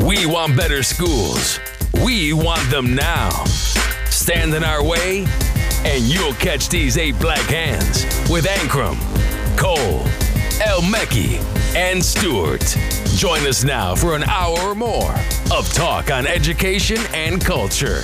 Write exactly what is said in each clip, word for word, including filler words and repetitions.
We want better schools. We want them now. Stand in our way, and you'll catch these eight black hands with Ankrum, Cole, El-Mekki, and Stewart. Join us now for an hour or more of talk on education and culture.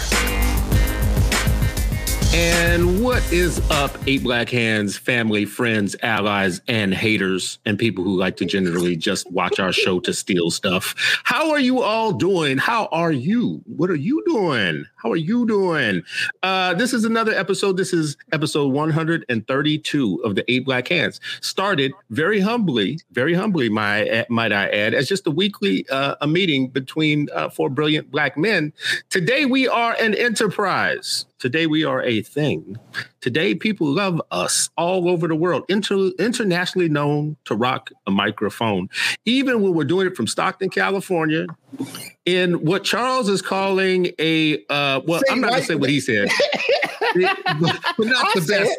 And what is up, eight black hands, family, friends, allies, and haters, and people who like to generally just watch our show to steal stuff? How are you all doing? How are you? What are you doing? How are you doing? Uh, this is another episode. This is episode one hundred thirty-two of the Eight Black Hands. Started very humbly, very humbly, my, might I add, as just a weekly uh, a meeting between uh, four brilliant black men. Today we are an enterprise. Today we are a thing. Today people love us all over the world, inter- internationally known to rock a microphone. Even when we're doing it from Stockton, California, in what Charles is calling a, uh, well, See, I'm not right? gonna say what he said, but, but not I the best. Not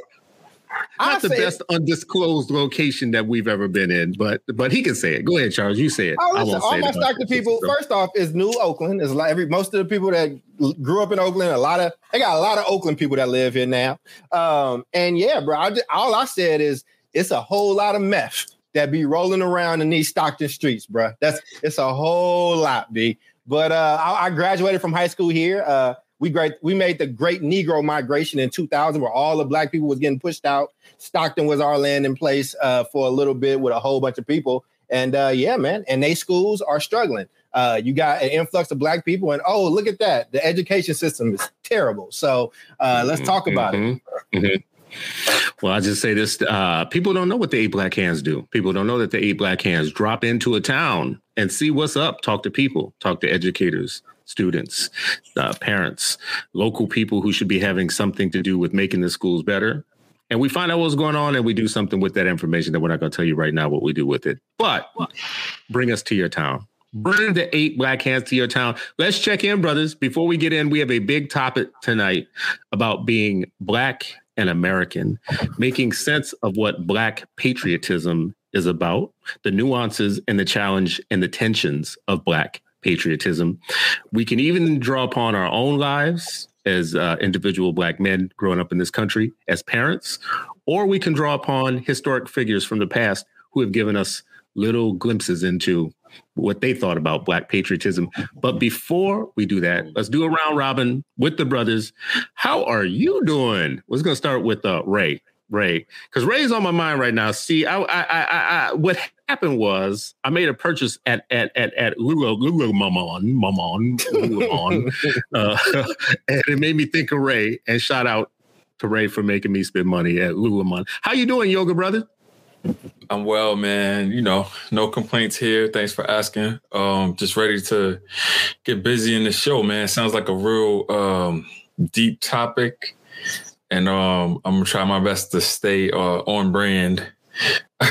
I'll the best it. undisclosed location that we've ever been in, but but he can say it. Go ahead, Charles. You say it. Oh, listen, I won't all say my Stockton people. So. First off, is New Oakland. Is like every most of the people that grew up in Oakland. A lot of they got a lot of Oakland people that live here now. Um, and yeah, bro. I, all I said is it's a whole lot of meth that be rolling around in these Stockton streets, bro. That's it's a whole lot, B. But uh, I, I graduated from high school here. Uh, We great. We made the great Negro migration in two thousand, where all the black people was getting pushed out. Stockton was our landing place uh, for a little bit with a whole bunch of people. And uh, yeah, man. And they schools are struggling. Uh, you got an influx of black people. And oh, look at that. The education system is terrible. So uh, let's talk about mm-hmm. it. Mm-hmm. Well, I just say this. Uh, people don't know what the eight black hands do. People don't know that the eight black hands drop into a town and see what's up. Talk to people. Talk to educators, students, uh, parents, local people who should be having something to do with making the schools better. And we find out what's going on and we do something with that information that we're not going to tell you right now what we do with it. But bring us to your town. Bring the eight black hands to your town. Let's check in, brothers. Before we get in, we have a big topic tonight about being black and American, making sense of what black patriotism is about, the nuances and the challenge and the tensions of black patriotism. We can even draw upon our own lives as uh, individual black men growing up in this country, as parents, or we can draw upon historic figures from the past who have given us little glimpses into what they thought about black patriotism. But before we do that, let's do a round robin with the brothers. How are you doing? We're going to start with uh, Ray. Ray, because Ray's on my mind right now. See, I, I, I, I, what happened was I made a purchase at at at at Lululemon, Mamon, Lululemon, uh, and it made me think of Ray. And shout out to Ray for making me spend money at Lululemon. How you doing, Yoga Brother? I'm well, man. You know, no complaints here. Thanks for asking. Um, just ready to get busy in the show, man. Sounds like a real um, deep topic. And um, I'm going to try my best to stay uh, on brand. I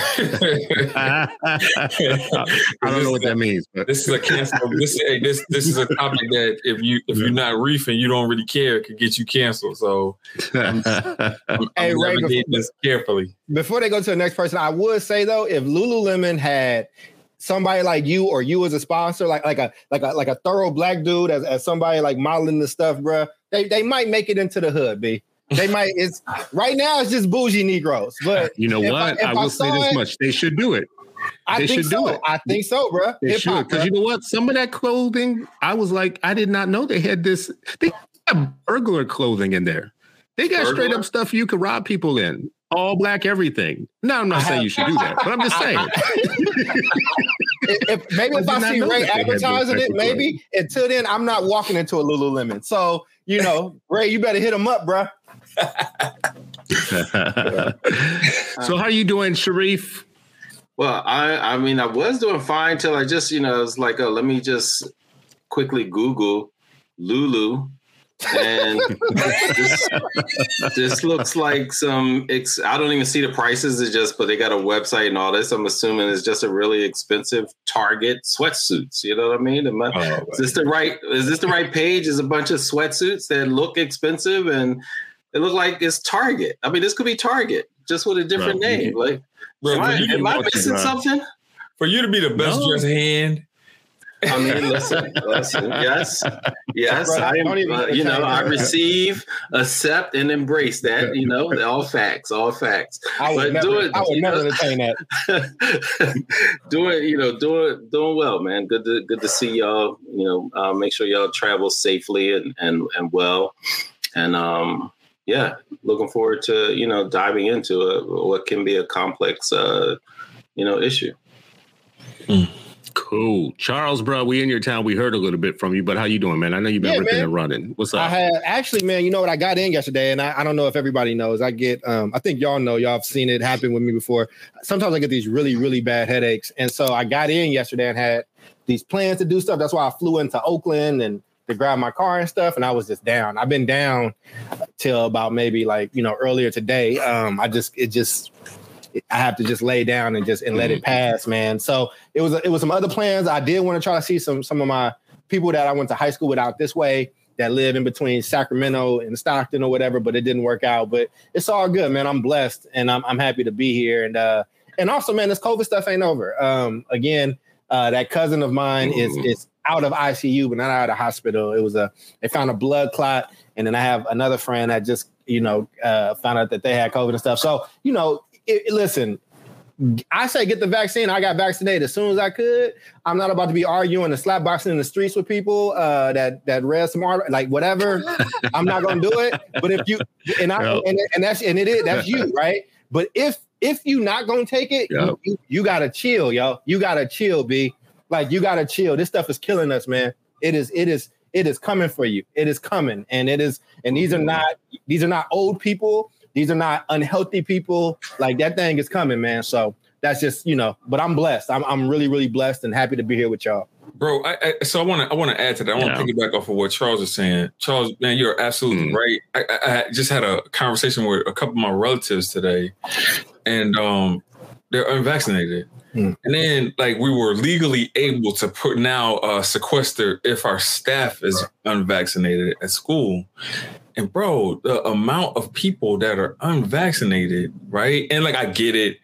don't know what that means. But. This is a cancel. This, hey, this this is a topic that if you if you're not reefing, you don't really care. It could get you canceled. So I'm, I'm, I'm hey, navigating Ray, before, this carefully. Before they go to the next person, I would say though, if Lululemon had somebody like you or you as a sponsor, like like a like a like a thorough black dude as, as somebody like modeling the stuff, bro, they they might make it into the hood, B. They might. It's right now. It's just bougie Negroes, but you know what? I, I will I say this it, much: they should do it. I they think should so. do it. I think so, bro. They hip should, because you know what? Some of that clothing, I was like, I did not know they had this. They got burglar clothing in there. They got burglar? straight up stuff you could rob people in. All black everything. No, I'm not I saying have, you should do that, but I'm just saying. if, if, maybe if I, I see Ray advertising it, maybe clothing. Until then, I'm not walking into a Lululemon. So you know, Ray, you better hit him up, bro. So how you doing, Sharif? Well, I I mean I was doing fine till I just you know it's like oh, let me just quickly Google Lulu and this, this looks like some ex- I don't even see the prices it's just but they got a website and all this. I'm assuming it's just a really expensive Target sweatsuits. You know what I mean? Am I, oh, is this the right is this the right page? Is a bunch of sweatsuits that look expensive and it looked like it's Target. I mean, this could be Target, just with a different bro, name. Like, bro, am I, am I missing something? For you to be the best no. dressed hand, I mean, listen, listen, yes, yes, I am, uh, you know, I receive, accept, and embrace that, you know, all facts, all facts. I would but never, doing, I would never know, entertain that. doing, you know, doing, doing well, man. Good to, good to see y'all, you know, uh, make sure y'all travel safely and, and, and well. And, um, yeah, looking forward to, you know, diving into a, what can be a complex, uh, you know, issue. Mm. Cool. Charles, bro, we in your town. We heard a little bit from you, but how you doing, man? I know you've been yeah, ripping man. and running. What's up? I had, actually, man, you know what? I got in yesterday, and I, I don't know if everybody knows. I get, um, I think y'all know, y'all have seen it happen with me before. Sometimes I get these really, really bad headaches. And so I got in yesterday and had these plans to do stuff. That's why I flew into Oakland and to grab my car and stuff. And I was just down. I've been down till about maybe like, you know, earlier today. Um, I just, it just... I have to just lay down and just and let it pass, man. So it was it was some other plans. I did want to try to see some some of my people that I went to high school with out this way that live in between Sacramento and Stockton or whatever, but it didn't work out. But it's all good, man. I'm blessed and I'm I'm happy to be here. And uh and also, man, this COVID stuff ain't over. Um again, uh that cousin of mine is is out of I C U, but not out of the hospital. It was a they found a blood clot, and then I have another friend that just, you know, uh found out that they had COVID and stuff. So, you know, It, listen, I say get the vaccine. I got vaccinated as soon as I could. I'm not about to be arguing and slapboxing in the streets with people uh, that that read some art, like whatever. I'm not gonna do it. But if you and I yep. and, and that's and it is that's you, right? But if if you not gonna take it, yep. you, you, you gotta chill, yo. You gotta chill, B. Like you gotta chill. This stuff is killing us, man. It is. It is. It is coming for you. It is coming, and it is. And these are not. These are not old people. These are not unhealthy people. Like that thing is coming, man. So that's just, you know, but I'm blessed. I'm I'm really, really blessed and happy to be here with y'all. Bro, I, I, so I want to I want to add to that. I want to yeah. piggyback off of what Charles is saying. Charles, man, you're absolutely mm. right. I, I, I just had a conversation with a couple of my relatives today, and um, they're unvaccinated. Mm. And then, like, we were legally able to put now uh, sequester if our staff is unvaccinated at school. And, bro, the amount of people that are unvaccinated, right? And, like, I get it.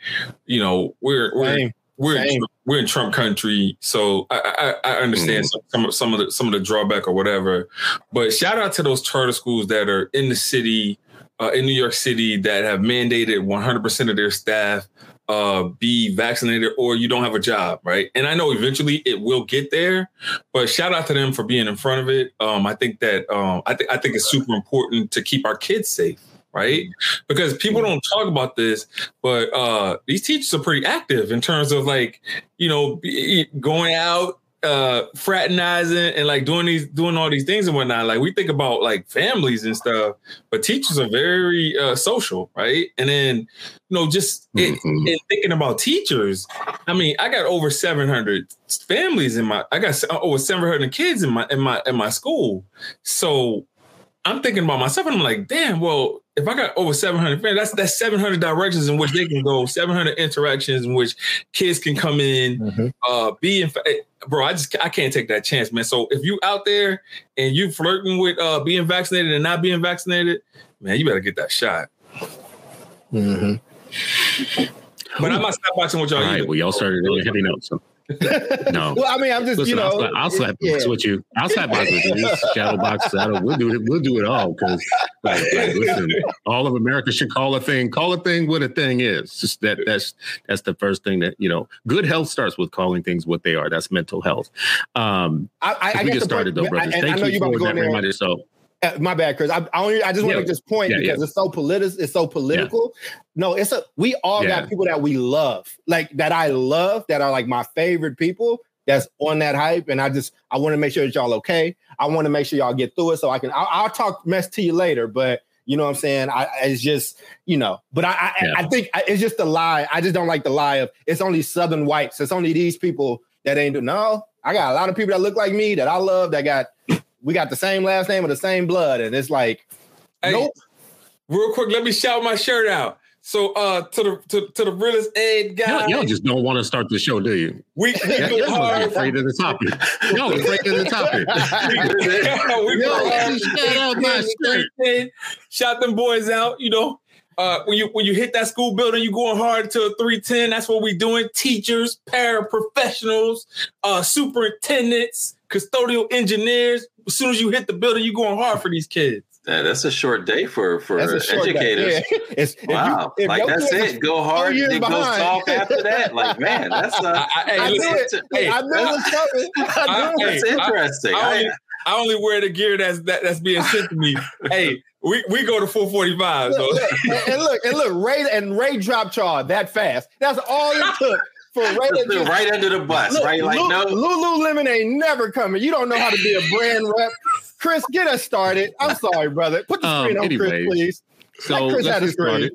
You know, we're we're Same. we're in, we're in Trump country, so I I, I understand mm. some some of the some of the drawback or whatever. But shout out to those charter schools that are in the city, uh, in New York City, that have mandated one hundred percent of their staff uh be vaccinated, or you don't have a job, right? And I know eventually it will get there, but shout out to them for being in front of it. Um, I think that um I think I think it's super important to keep our kids safe, right? Because people don't talk about this, but uh these teachers are pretty active in terms of, like, you know, going out, uh fraternizing, and like doing these doing all these things and whatnot. Like, we think about like families and stuff, but teachers are very uh social, right? And then, you know, just mm-hmm. it, it, thinking about teachers, I mean, I got over seven hundred families in my I got over seven hundred kids in my in my in my school. So I'm thinking about myself, and I'm like, damn, well, if I got over seven hundred fans, that's that's seven hundred directions in which they can go, seven hundred interactions in which kids can come in, mm-hmm. uh, be in. Bro, I just I can't take that chance, man. So if you out there and you flirting with uh, being vaccinated and not being vaccinated, man, you better get that shot. Mm-hmm. But I'm not stopboxing with y'all. All right, either. Well, y'all started really heavy notes. So. No, well, I mean, I'm just Listen, you know, I'll slap it, box yeah. with you. I'll slap box with you. Shadow box, shadow. We'll do it. We'll do it all, because like, like, listen, all of America should call a thing, call a thing what a thing is. Just that that's that's the first thing that, you know. Good health starts with calling things what they are. That's mental health. Um, I, I, I we get started point, though, brothers. I, I, Thank I know you for that reminder. So. My bad, Chris. I, I, only, I just yeah. want to just point yeah, because yeah. it's so politi- It's so political. Yeah. No, it's a. We all yeah. got people that we love, like that I love, that are like my favorite people. That's on that hype, and I just I want to make sure that y'all okay. I want to make sure y'all get through it, so I can. I, I'll talk mess to you later, but you know what I'm saying. I it's just you know, but I I, yeah. I think I, it's just the lie. I just don't like the lie of it's only Southern whites. It's only these people that ain't do. No, I got a lot of people that look like me that I love that got. We got the same last name or the same blood, and it's like, hey, nope. Real quick, let me shout my shirt out. So uh, to the to, to the realest Ed guy, y'all, y'all just don't want to start the show, do you? We, we y'all, do y'all afraid of the topic. Y'all afraid of the topic. Yo, shout out my shirt. Shout them boys out, you know. Uh, when you when you hit that school building, you going hard until three ten. That's what we doing. Teachers, paraprofessionals, uh, superintendents, custodial engineers. As soon as you hit the building, you going hard for these kids. Yeah, that's a short day for, for educators. Yeah. It's, wow. If you, if like, that's it. Go hard and then go soft after that. Like, man, that's a, I, I, I, that's it. Hey, I knew that's, it was coming. I knew I, it. That's interesting. I, I, only, I only wear the gear that's that, that's being sent to me. Hey, we, we go to four forty-five. Look, so. look, and look, and look, Ray and Ray dropped y'all that fast. That's all it took. For right, just, right under the bus, look, right? Like Lu, no, Lululemon ain't never coming. You don't know how to be a brand rep, Chris. Get us started. I'm sorry, brother. Put the screen um, on, anyways, Chris, please. So Chris let's had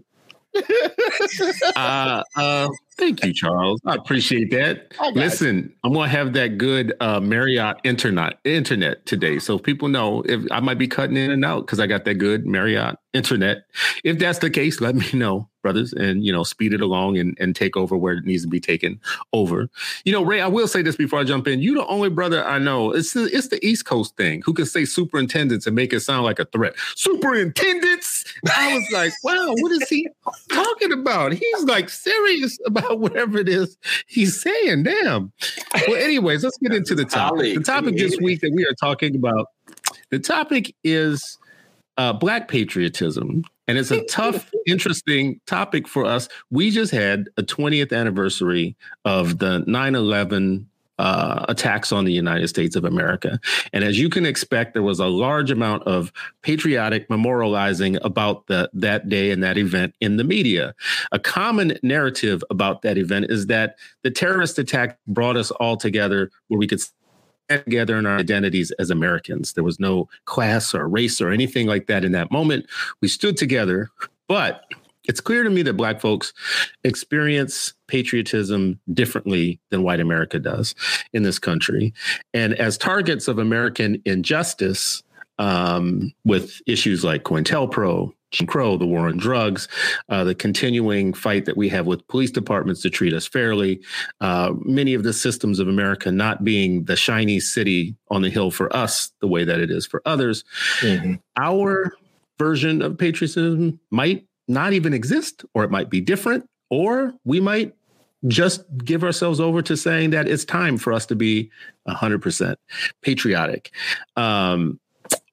get uh, uh, Thank you, Charles. I appreciate that. I Listen, you. I'm gonna have that good uh, Marriott internet internet today, so people know if I might be cutting in and out because I got that good Marriott internet. If that's the case, let me know, brothers, and you know, speed it along and, and take over where it needs to be taken over. You know, Ray, I will say this before I jump in. You the only brother I know, it's the, it's the East Coast thing, who can say superintendents and make it sound like a threat. Superintendents? I was like, wow, what is he talking about? He's like serious about whatever it is he's saying. Damn. Well, anyways, let's get into the topic. The topic this week that we are talking about, the topic is uh, Black patriotism. And it's a tough, interesting topic for us. We just had a twentieth anniversary of the nine eleven uh, attacks on the United States of America. And as you can expect, there was a large amount of patriotic memorializing about the, that day and that event in the media. A common narrative about that event is that the terrorist attack brought us all together where we could together in our identities as Americans. There was no class or race or anything like that in that moment. We stood together, but it's clear to me that Black folks experience patriotism differently than white America does in this country. And as targets of American injustice, um, with issues like COINTELPRO, Jim Crow, the war on drugs, uh, the continuing fight that we have with police departments to treat us fairly, uh, many of the systems of America not being the shiny city on the hill for us the way that it is for others. Mm-hmm. Our version of patriotism might not even exist, or it might be different, or we might just give ourselves over to saying that it's time for us to be one hundred percent patriotic. Um,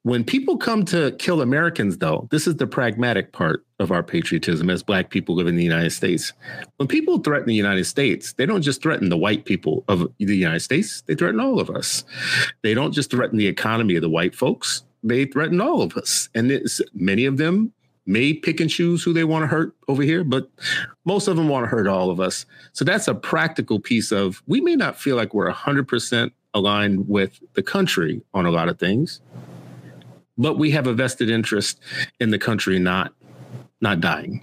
When people come to kill Americans, though, this is the pragmatic part of our patriotism as Black people live in the United States. When people threaten the United States, they don't just threaten the white people of the United States. They threaten all of us. They don't just threaten the economy of the white folks. They threaten all of us. And it's, many of them may pick and choose who they want to hurt over here, but most of them want to hurt all of us. So that's a practical piece of we may not feel like we're one hundred percent aligned with the country on a lot of things, but we have a vested interest in the country not not dying.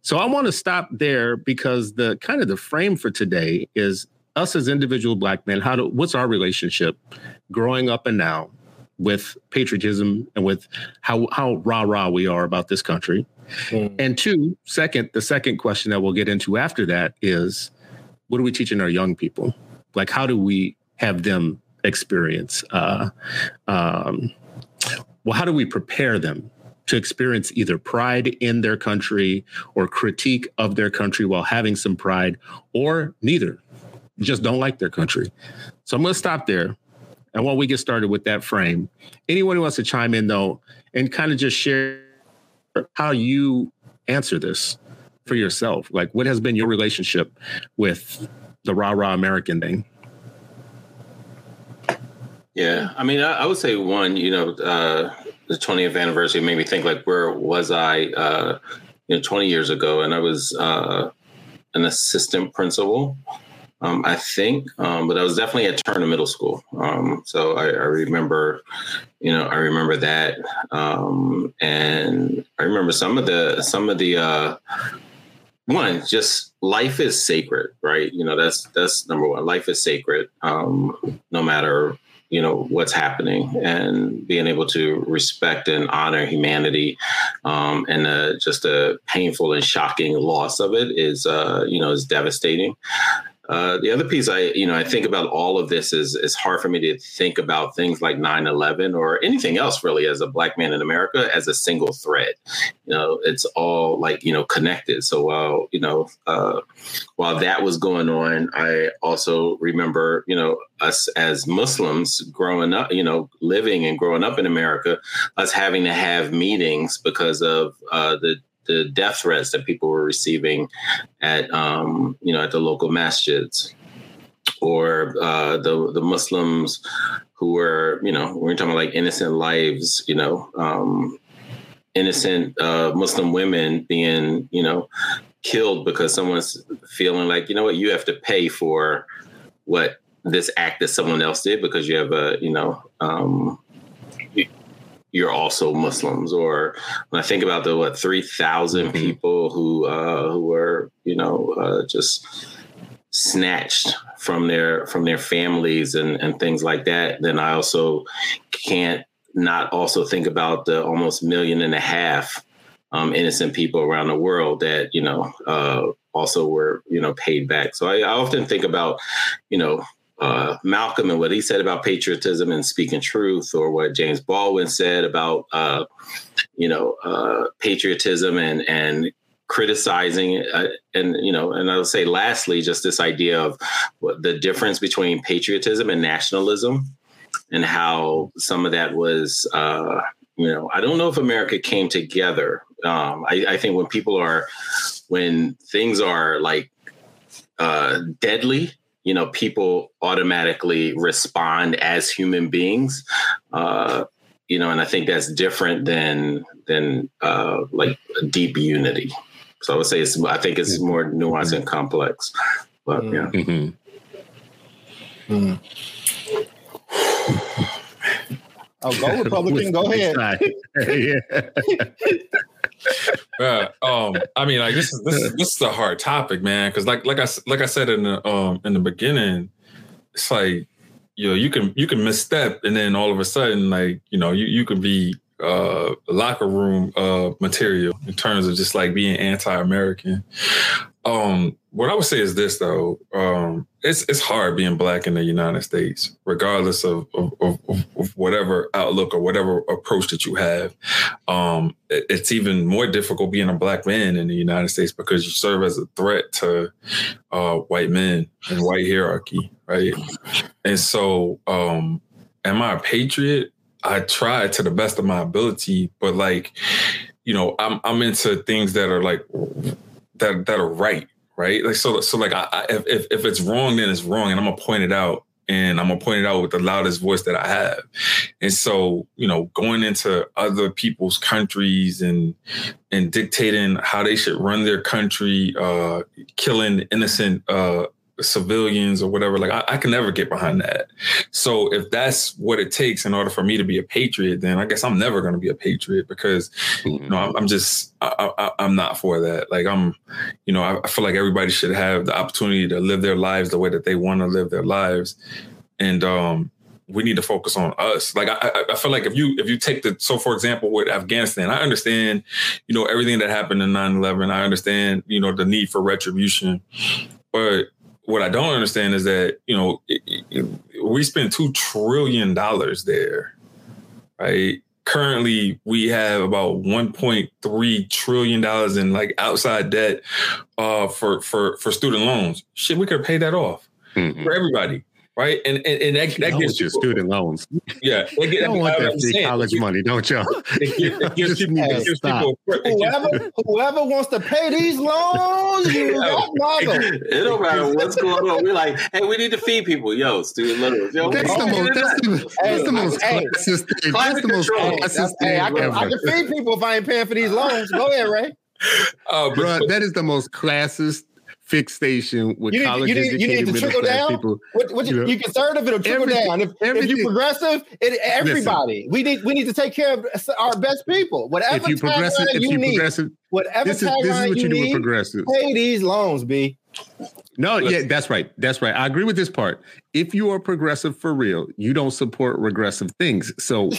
So I want to stop there because the kind of the frame for today is us as individual Black men. How do what's our relationship growing up and now with patriotism and with how how rah-rah we are about this country? Mm. And two, second, the second question that we'll get into after that is what are we teaching our young people? Like, how do we have them experience uh, um, Well, how do we prepare them to experience either pride in their country or critique of their country while having some pride, or neither, just don't like their country? So I'm going to stop there. And while we get started with that frame, anyone who wants to chime in, though, and kind of just share how you answer this for yourself, like what has been your relationship with the rah-rah American thing? Yeah, I mean, I, I would say one, you know, uh, the twentieth anniversary made me think, like, where was I, uh, you know, twenty years ago? And I was uh, an assistant principal, um, I think, um, but I was definitely at Turner Middle School. Um, so I, I remember, you know, I remember that, um, and I remember some of the some of the. Uh, One, just life is sacred, right? You know, that's that's number one. Life is sacred, um, no matter, you know, what's happening, and being able to respect and honor humanity, um, and uh, just a painful and shocking loss of it is, uh, you know, is devastating. Uh, the other piece I, you know, I think about all of this is it's hard for me to think about things like nine eleven or anything else really as a Black man in America as a single thread. You know, it's all like, you know, connected. So while, you know, uh, while that was going on, I also remember, you know, us as Muslims growing up, you know, living and growing up in America, us having to have meetings because of uh, the the death threats that people were receiving at, um, you know, at the local masjids, or uh, the the Muslims who were, you know, we're talking about like innocent lives, you know, um, innocent uh, Muslim women being, you know, killed because someone's feeling like, you know what, you have to pay for what this act that someone else did because you have a, you know, um, you're also Muslims. Or when I think about the what three thousand people who uh, who were, you know, uh, just snatched from their from their families and, and things like that, then I also can't not also think about the almost million and a half um, innocent people around the world that, you know, uh, also were, you know, paid back. So I, I often think about, you know, Uh, Malcolm and what he said about patriotism and speaking truth, or what James Baldwin said about, uh, you know, uh, patriotism and, and criticizing. Uh, and, you know, and I would say lastly, just this idea of what the difference between patriotism and nationalism, and how some of that was, uh, you know, I don't know if America came together. Um, I, I think when people are, when things are like uh, deadly, you know, people automatically respond as human beings, uh, you know, and I think that's different than than uh, like deep unity. So I would say it's, I think it's more nuanced and complex. But yeah. Mm-hmm. Mm-hmm. Oh, go Republican, go ahead. Yeah, um, I mean, like this is this is this is a hard topic, man. Because like like I like I said in the um in the beginning, it's like, you know, you can you can misstep, and then all of a sudden, like, you know, you you can be uh locker room uh material in terms of just like being anti-American. Um, what I would say is this though, um, it's it's hard being Black in the United States, regardless of of, of, of whatever outlook or whatever approach that you have. Um, it, it's even more difficult being a Black man in the United States because you serve as a threat to uh, white men and white hierarchy, right? And so, um, am I a patriot? I try to the best of my ability, but like, you know, I'm I'm into things that are like. That that are right, right? Like so, so like I, I, if if it's wrong, then it's wrong, and I'm gonna point it out, and I'm gonna point it out with the loudest voice that I have. And so, you know, going into other people's countries and and dictating how they should run their country, uh, killing innocent uh, civilians or whatever, like I, I can never get behind that. So if that's what it takes in order for me to be a patriot, then I guess I'm never going to be a patriot because, you know, I'm, I'm just I, I, I'm not for that. Like I'm, you know, I, I feel like everybody should have the opportunity to live their lives the way that they want to live their lives, and um, we need to focus on us. Like I, I feel like if you if you take the so for example with Afghanistan, I understand, you know, everything that happened in nine eleven. I understand, you know, the need for retribution, but what I don't understand is that, you know, it, it, we spend two trillion dollars there, right? Currently, we have about one point three trillion dollars in like outside debt uh, for for for student loans. Shit, we could pay that off mm-hmm. for everybody, right? And and, and that, that gets your student loans. Yeah, they get, don't want that free college it, money, don't y'all? It, it, it gives people, it gives people whoever whoever wants to pay these loans, you don't bother. It don't matter what's going on. We're like, hey, we need to feed people, yo, student loans. Yo, that's the most, that's the, that's the most classist thing. That's the most classist thing ever. I can feed people if I ain't paying for these loans. Go ahead, Ray. Uh, Bruh, that is the most classist fixation with college educated middle class people. You need to trickle down. People, what, what you, you, know, you conservative, it'll trickle down. If, if you progressive, it, everybody. Listen, we need we need to take care of our best people. Whatever if you progressive, if you, you need, progressive, whatever this is, this is what you, you do need, with progressive. Pay these loans, B. No, Listen. yeah, that's right. That's right. I agree with this part. If you are progressive for real, you don't support regressive things. So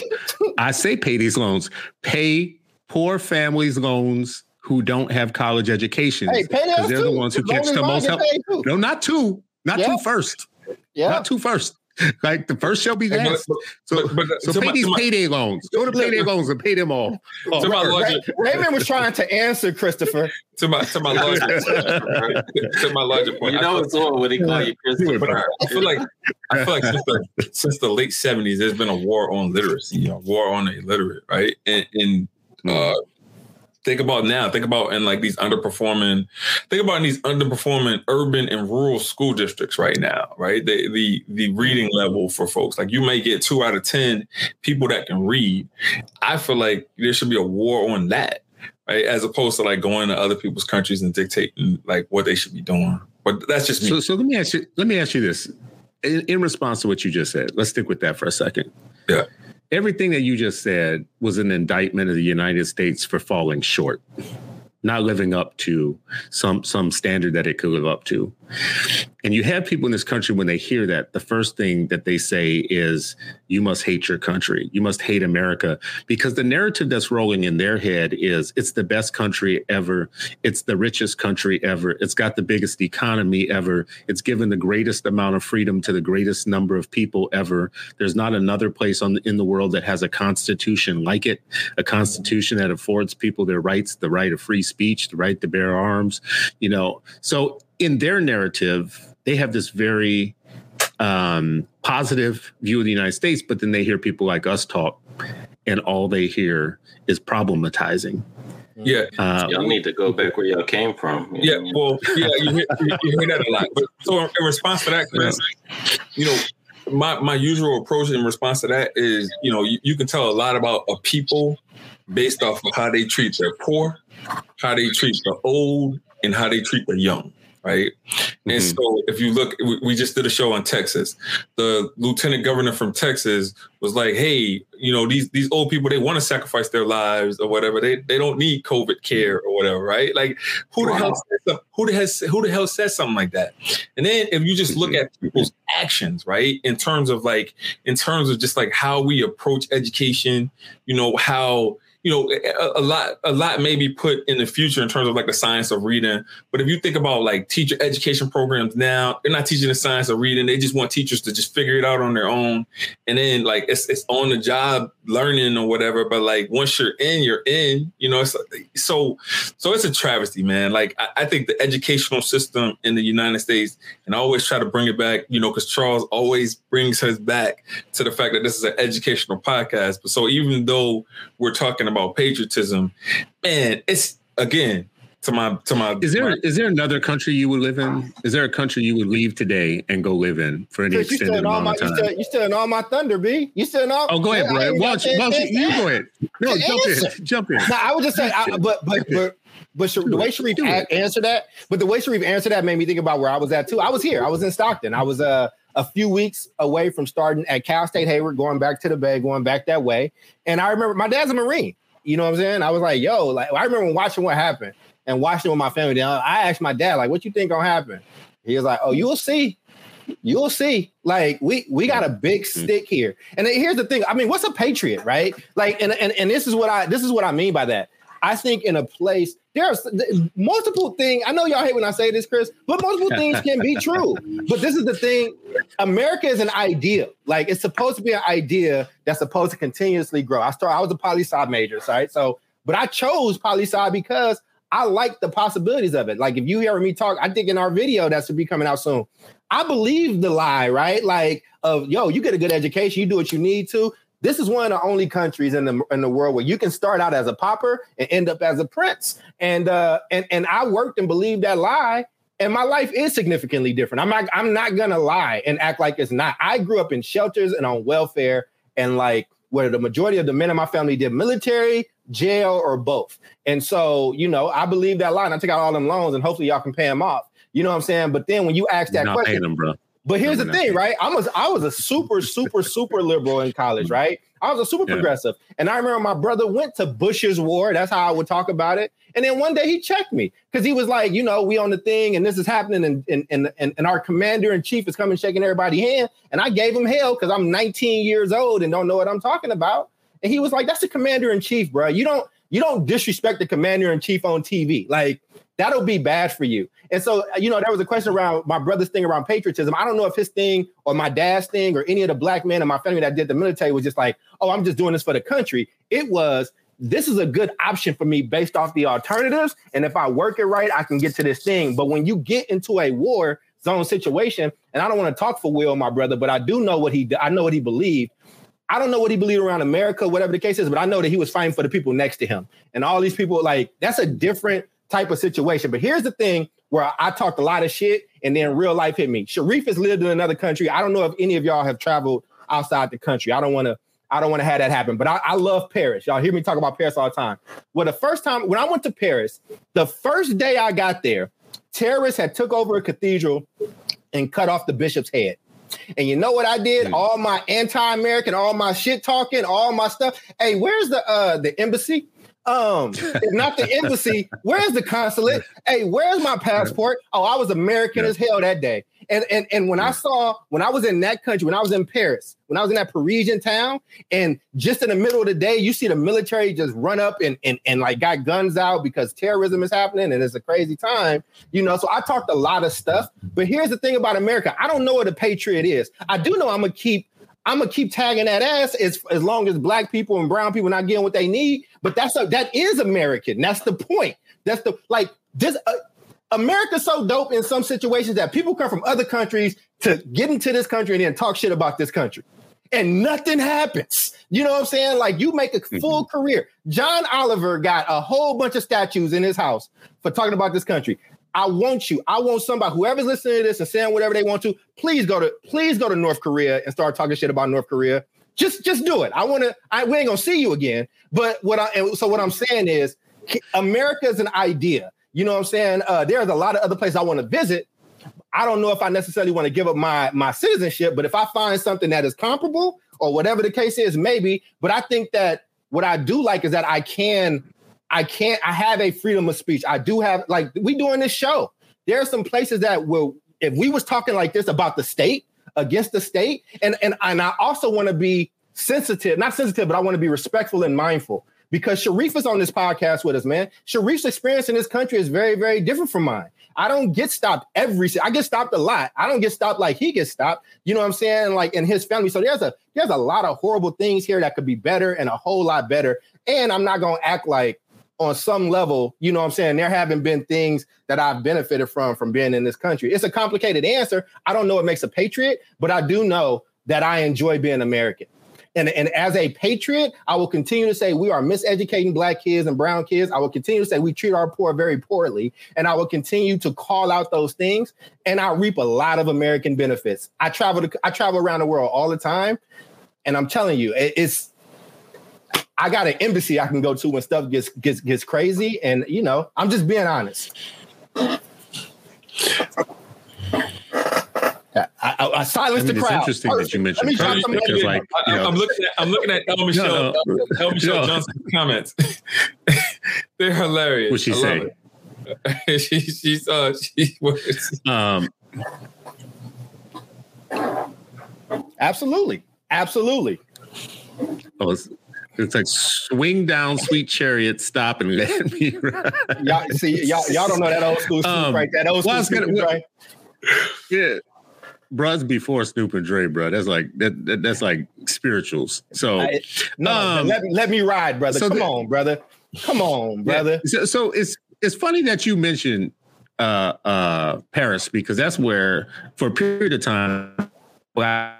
I say pay these loans. Pay poor families loans who don't have college educations. Hey, pay those they're two. the ones who catch the most help. No, not two. Not yeah. two first. Yeah. Not two first. Like the first shall be last. But, but, so, but, but, so, so pay my, these my, payday loans. Go to payday loans and pay them off. Oh, to my logic, Ray, Raymond was trying to answer Christopher. to my to my logic point. To my logic point. You know it's on when they call you Christopher. I feel like I feel like since the, since the late seventies, there's been a war on literacy, you know, war on the illiterate, right? And, and uh, think about now. Think about in like these underperforming. Think about in these underperforming urban and rural school districts right now. Right, the the the reading level for folks, like you may get two out of ten people that can read. I feel like there should be a war on that, right? As opposed to like going to other people's countries and dictating like what they should be doing. But that's just me. So, so let me ask you. Let me ask you this. In, in response to what you just said, let's stick with that for a second. Yeah. Everything that you just said was an indictment of the United States for falling short, not living up to some some standard that it could live up to. And you have people in this country, when they hear that, the first thing that they say is, you must hate your country. You must hate America, because the narrative that's rolling in their head is it's the best country ever. It's the richest country ever. It's got the biggest economy ever. It's given the greatest amount of freedom to the greatest number of people ever. There's not another place on the, in the world that has a constitution like it, a constitution that affords people their rights, the right of free speech, the right to bear arms, you know. So in their narrative, they have this very um, positive view of the United States, but then they hear people like us talk, and all they hear is problematizing. Yeah, um, y'all need to go back where y'all came from. You yeah, know? Well, yeah, you hear, you hear that a lot. But so, in response to that, Chris, you know, my my usual approach in response to that is, you know, you, you can tell a lot about a people based off of how they treat their poor, how they treat the old, and how they treat the young. Right. Mm-hmm. And so if you look, we just did a show on Texas. The lieutenant governor from Texas was like, hey, you know, these these old people, they want to sacrifice their lives or whatever. They they don't need COVID care or whatever. Right. Like, who the wow. hell said, who the hell who the hell says something like that? And then if you just look at people's actions, right, in terms of like in terms of just like how we approach education, you know, how. You know, a, a lot, a lot may be put in the future in terms of like the science of reading. But if you think about like teacher education programs now, they're not teaching the science of reading. They just want teachers to just figure it out on their own. And then like it's it's on the job learning or whatever. But like once you're in, you're in. You know, it's so so it's a travesty, man. Like I, I think the educational system in the United States, and I always try to bring it back. You know, because Charles always brings us back to the fact that this is an educational podcast. But so even though we're talking about patriotism, man, it's again to my to my is there my, is there another country you would live in? Is there a country you would leave today and go live in for any extended amount my, of time? You're still in all my thunder, B. You still in all oh go ahead, bro. Watch, watch you go ahead. No, jump in. Jump in. No, I would just say I, but but but But the way Sharif answered that, but the way Sharif answered that made me think about where I was at too. I was here. I was in Stockton. I was uh, a few weeks away from starting at Cal State Hayward, going back to the Bay, going back that way. And I remember my dad's a Marine. You know what I'm saying? I was like, yo, like I remember watching what happened and watching with my family. And I asked my dad, like, what you think gonna happen? He was like, oh, you'll see. You'll see. Like, we we got a big stick here. And here's the thing. I mean, what's a patriot, right? Like, and and, and this is what I this is what I mean by that. I think in a place, there are multiple things. I know y'all hate when I say this, Chris, but multiple things can be true. But this is the thing. America is an idea. Like, it's supposed to be an idea that's supposed to continuously grow. I started, I was a poli-sci major, right? So, but I chose poli-sci because I like the possibilities of it. Like, if you hear me talk, I think in our video that should be coming out soon, I believe the lie, right? Like, of, yo, you get a good education, you do what you need to. This is one of the only countries in the in the world where you can start out as a pauper and end up as a prince. And uh, and and I worked and believed that lie, and my life is significantly different. I'm not I'm not gonna lie and act like it's not. I grew up in shelters and on welfare, and like where the majority of the men in my family did military, jail, or both. And so, you know, I believe that lie, and I took out all them loans, and hopefully y'all can pay them off. You know what I'm saying? But then when you ask that not question, paying them, bro. But here's the thing, right? I was I was a super, super, super liberal in college, right? I was a super yeah. progressive. And I remember my brother went to Bush's War. That's how I would talk about it. And then one day he checked me because he was like, you know, we on the thing and this is happening. And, and, and, and our commander in chief is coming, shaking everybody's hand. And I gave him hell because I'm nineteen years old and don't know what I'm talking about. And he was like, that's the commander in chief, bro. You don't you don't disrespect the commander in chief on T V. Like, that'll be bad for you. And so, you know, there was a question around my brother's thing around patriotism. I don't know if his thing or my dad's thing or any of the black men in my family that did the military was just like, oh, I'm just doing this for the country. It was, this is a good option for me based off the alternatives. And if I work it right, I can get to this thing. But when you get into a war zone situation, and I don't want to talk for Will, my brother, but I do know what he, I know what he believed. I don't know what he believed around America, whatever the case is, but I know that he was fighting for the people next to him. And all these people, like, that's a different type of situation. But here's the thing where I talked a lot of shit and then real life hit me. Sharif has lived in another country. I don't know if any of y'all have traveled outside the country. I don't want to, I don't want to have that happen, but I, I love Paris. Y'all hear me talk about Paris all the time. Well, the first time when I went to Paris, the first day I got there, terrorists had took over a cathedral and cut off the bishop's head. And you know what I did? All my anti-American, all my shit talking, all my stuff. Hey, where's the uh, the embassy? Um, if not the embassy, where's the consulate? Hey, where's my passport? Oh, I was American as hell that day. And and and when I saw, when I was in that country, when I was in Paris, when I was in that Parisian town, and just in the middle of the day, you see the military just run up and and, and like got guns out because terrorism is happening and it's a crazy time, you know. So I talked a lot of stuff, but here's the thing about America. I don't know what a patriot is. I do know I'm gonna keep I'm gonna keep tagging that ass as, as long as black people and brown people not getting what they need. But that's a, that is American. That's the point. That's the like this. Uh, America's so dope in some situations that people come from other countries to get into this country and then talk shit about this country, and nothing happens. You know what I'm saying? Like, you make a full mm-hmm. career. John Oliver got a whole bunch of statues in his house for talking about this country. I want you. I want somebody, whoever's listening to this and saying whatever they want to, please go to please go to North Korea and start talking shit about North Korea. Just just do it. I want to. I we ain't gonna see you again. But what I and so what I'm saying is, America is an idea. You know what I'm saying? Uh, there's a lot of other places I want to visit. I don't know if I necessarily want to give up my my citizenship, but if I find something that is comparable or whatever the case is, maybe. But I think that what I do like is that I can. I can't, I have a freedom of speech. I do have, like, we doing this show. There are some places that will, if we was talking like this about the state, against the state, and, and, and I also want to be sensitive, not sensitive, but I want to be respectful and mindful, because Sharif is on this podcast with us, man. Sharif's experience in this country is very, very different from mine. I don't get stopped every, I get stopped a lot. I don't get stopped like he gets stopped. You know what I'm saying? Like, in his family. So there's a, there's a lot of horrible things here that could be better and a whole lot better. And I'm not going to act like, on some level, you know what I'm saying, there haven't been things that I've benefited from from being in this country. It's a complicated answer. I don't know what makes a patriot, but I do know that I enjoy being American. And, and as a patriot, I will continue to say we are miseducating black kids and brown kids. I will continue to say we treat our poor very poorly. And I will continue to call out those things. And I reap a lot of American benefits. I travel to, I travel around the world all the time. And I'm telling you, it, it's I got an embassy I can go to when stuff gets gets gets crazy, and you know, I'm just being honest. I, I, I silenced I mean, the crowd. It's interesting that you mentioned Paris, because, like, you know, I'm looking at I'm looking at El Michelle no, no. El Michelle no. Johnson's comments. They're hilarious. What'd she say? she she's uh she was um absolutely absolutely. Oh, it's like, swing down, sweet chariot, stop and let me ride. Y'all, see, y'all, y'all don't know that old school Snoop, um, right? That old well, school Snoop, well, right? Yeah. Bruh's before Snoop and Dre, bruh. That's like, that, that, that's like spirituals. So, I, no, um, let, let me ride, brother. So Come the, on, brother. Come on, brother. Yeah, so, so it's it's funny that you mentioned uh, uh, Paris, because that's where, for a period of time, well,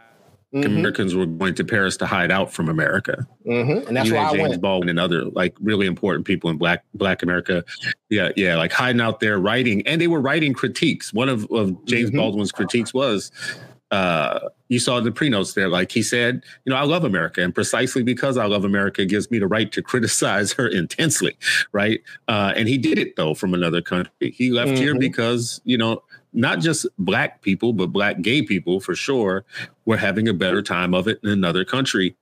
Mm-hmm. Americans were going to Paris to hide out from America, mm-hmm. and that's you why had I James went. Baldwin and other like really important people in Black Black America, yeah, yeah, like hiding out there writing, and they were writing critiques. One of, of James mm-hmm. Baldwin's critiques was, uh, you saw the pre-notes there, like he said, you know, I love America, and precisely because I love America, it gives me the right to criticize her intensely, right? Uh, and he did it though from another country. He left mm-hmm. here because, you know, not just black people, but black gay people, for sure, were having a better time of it in another country.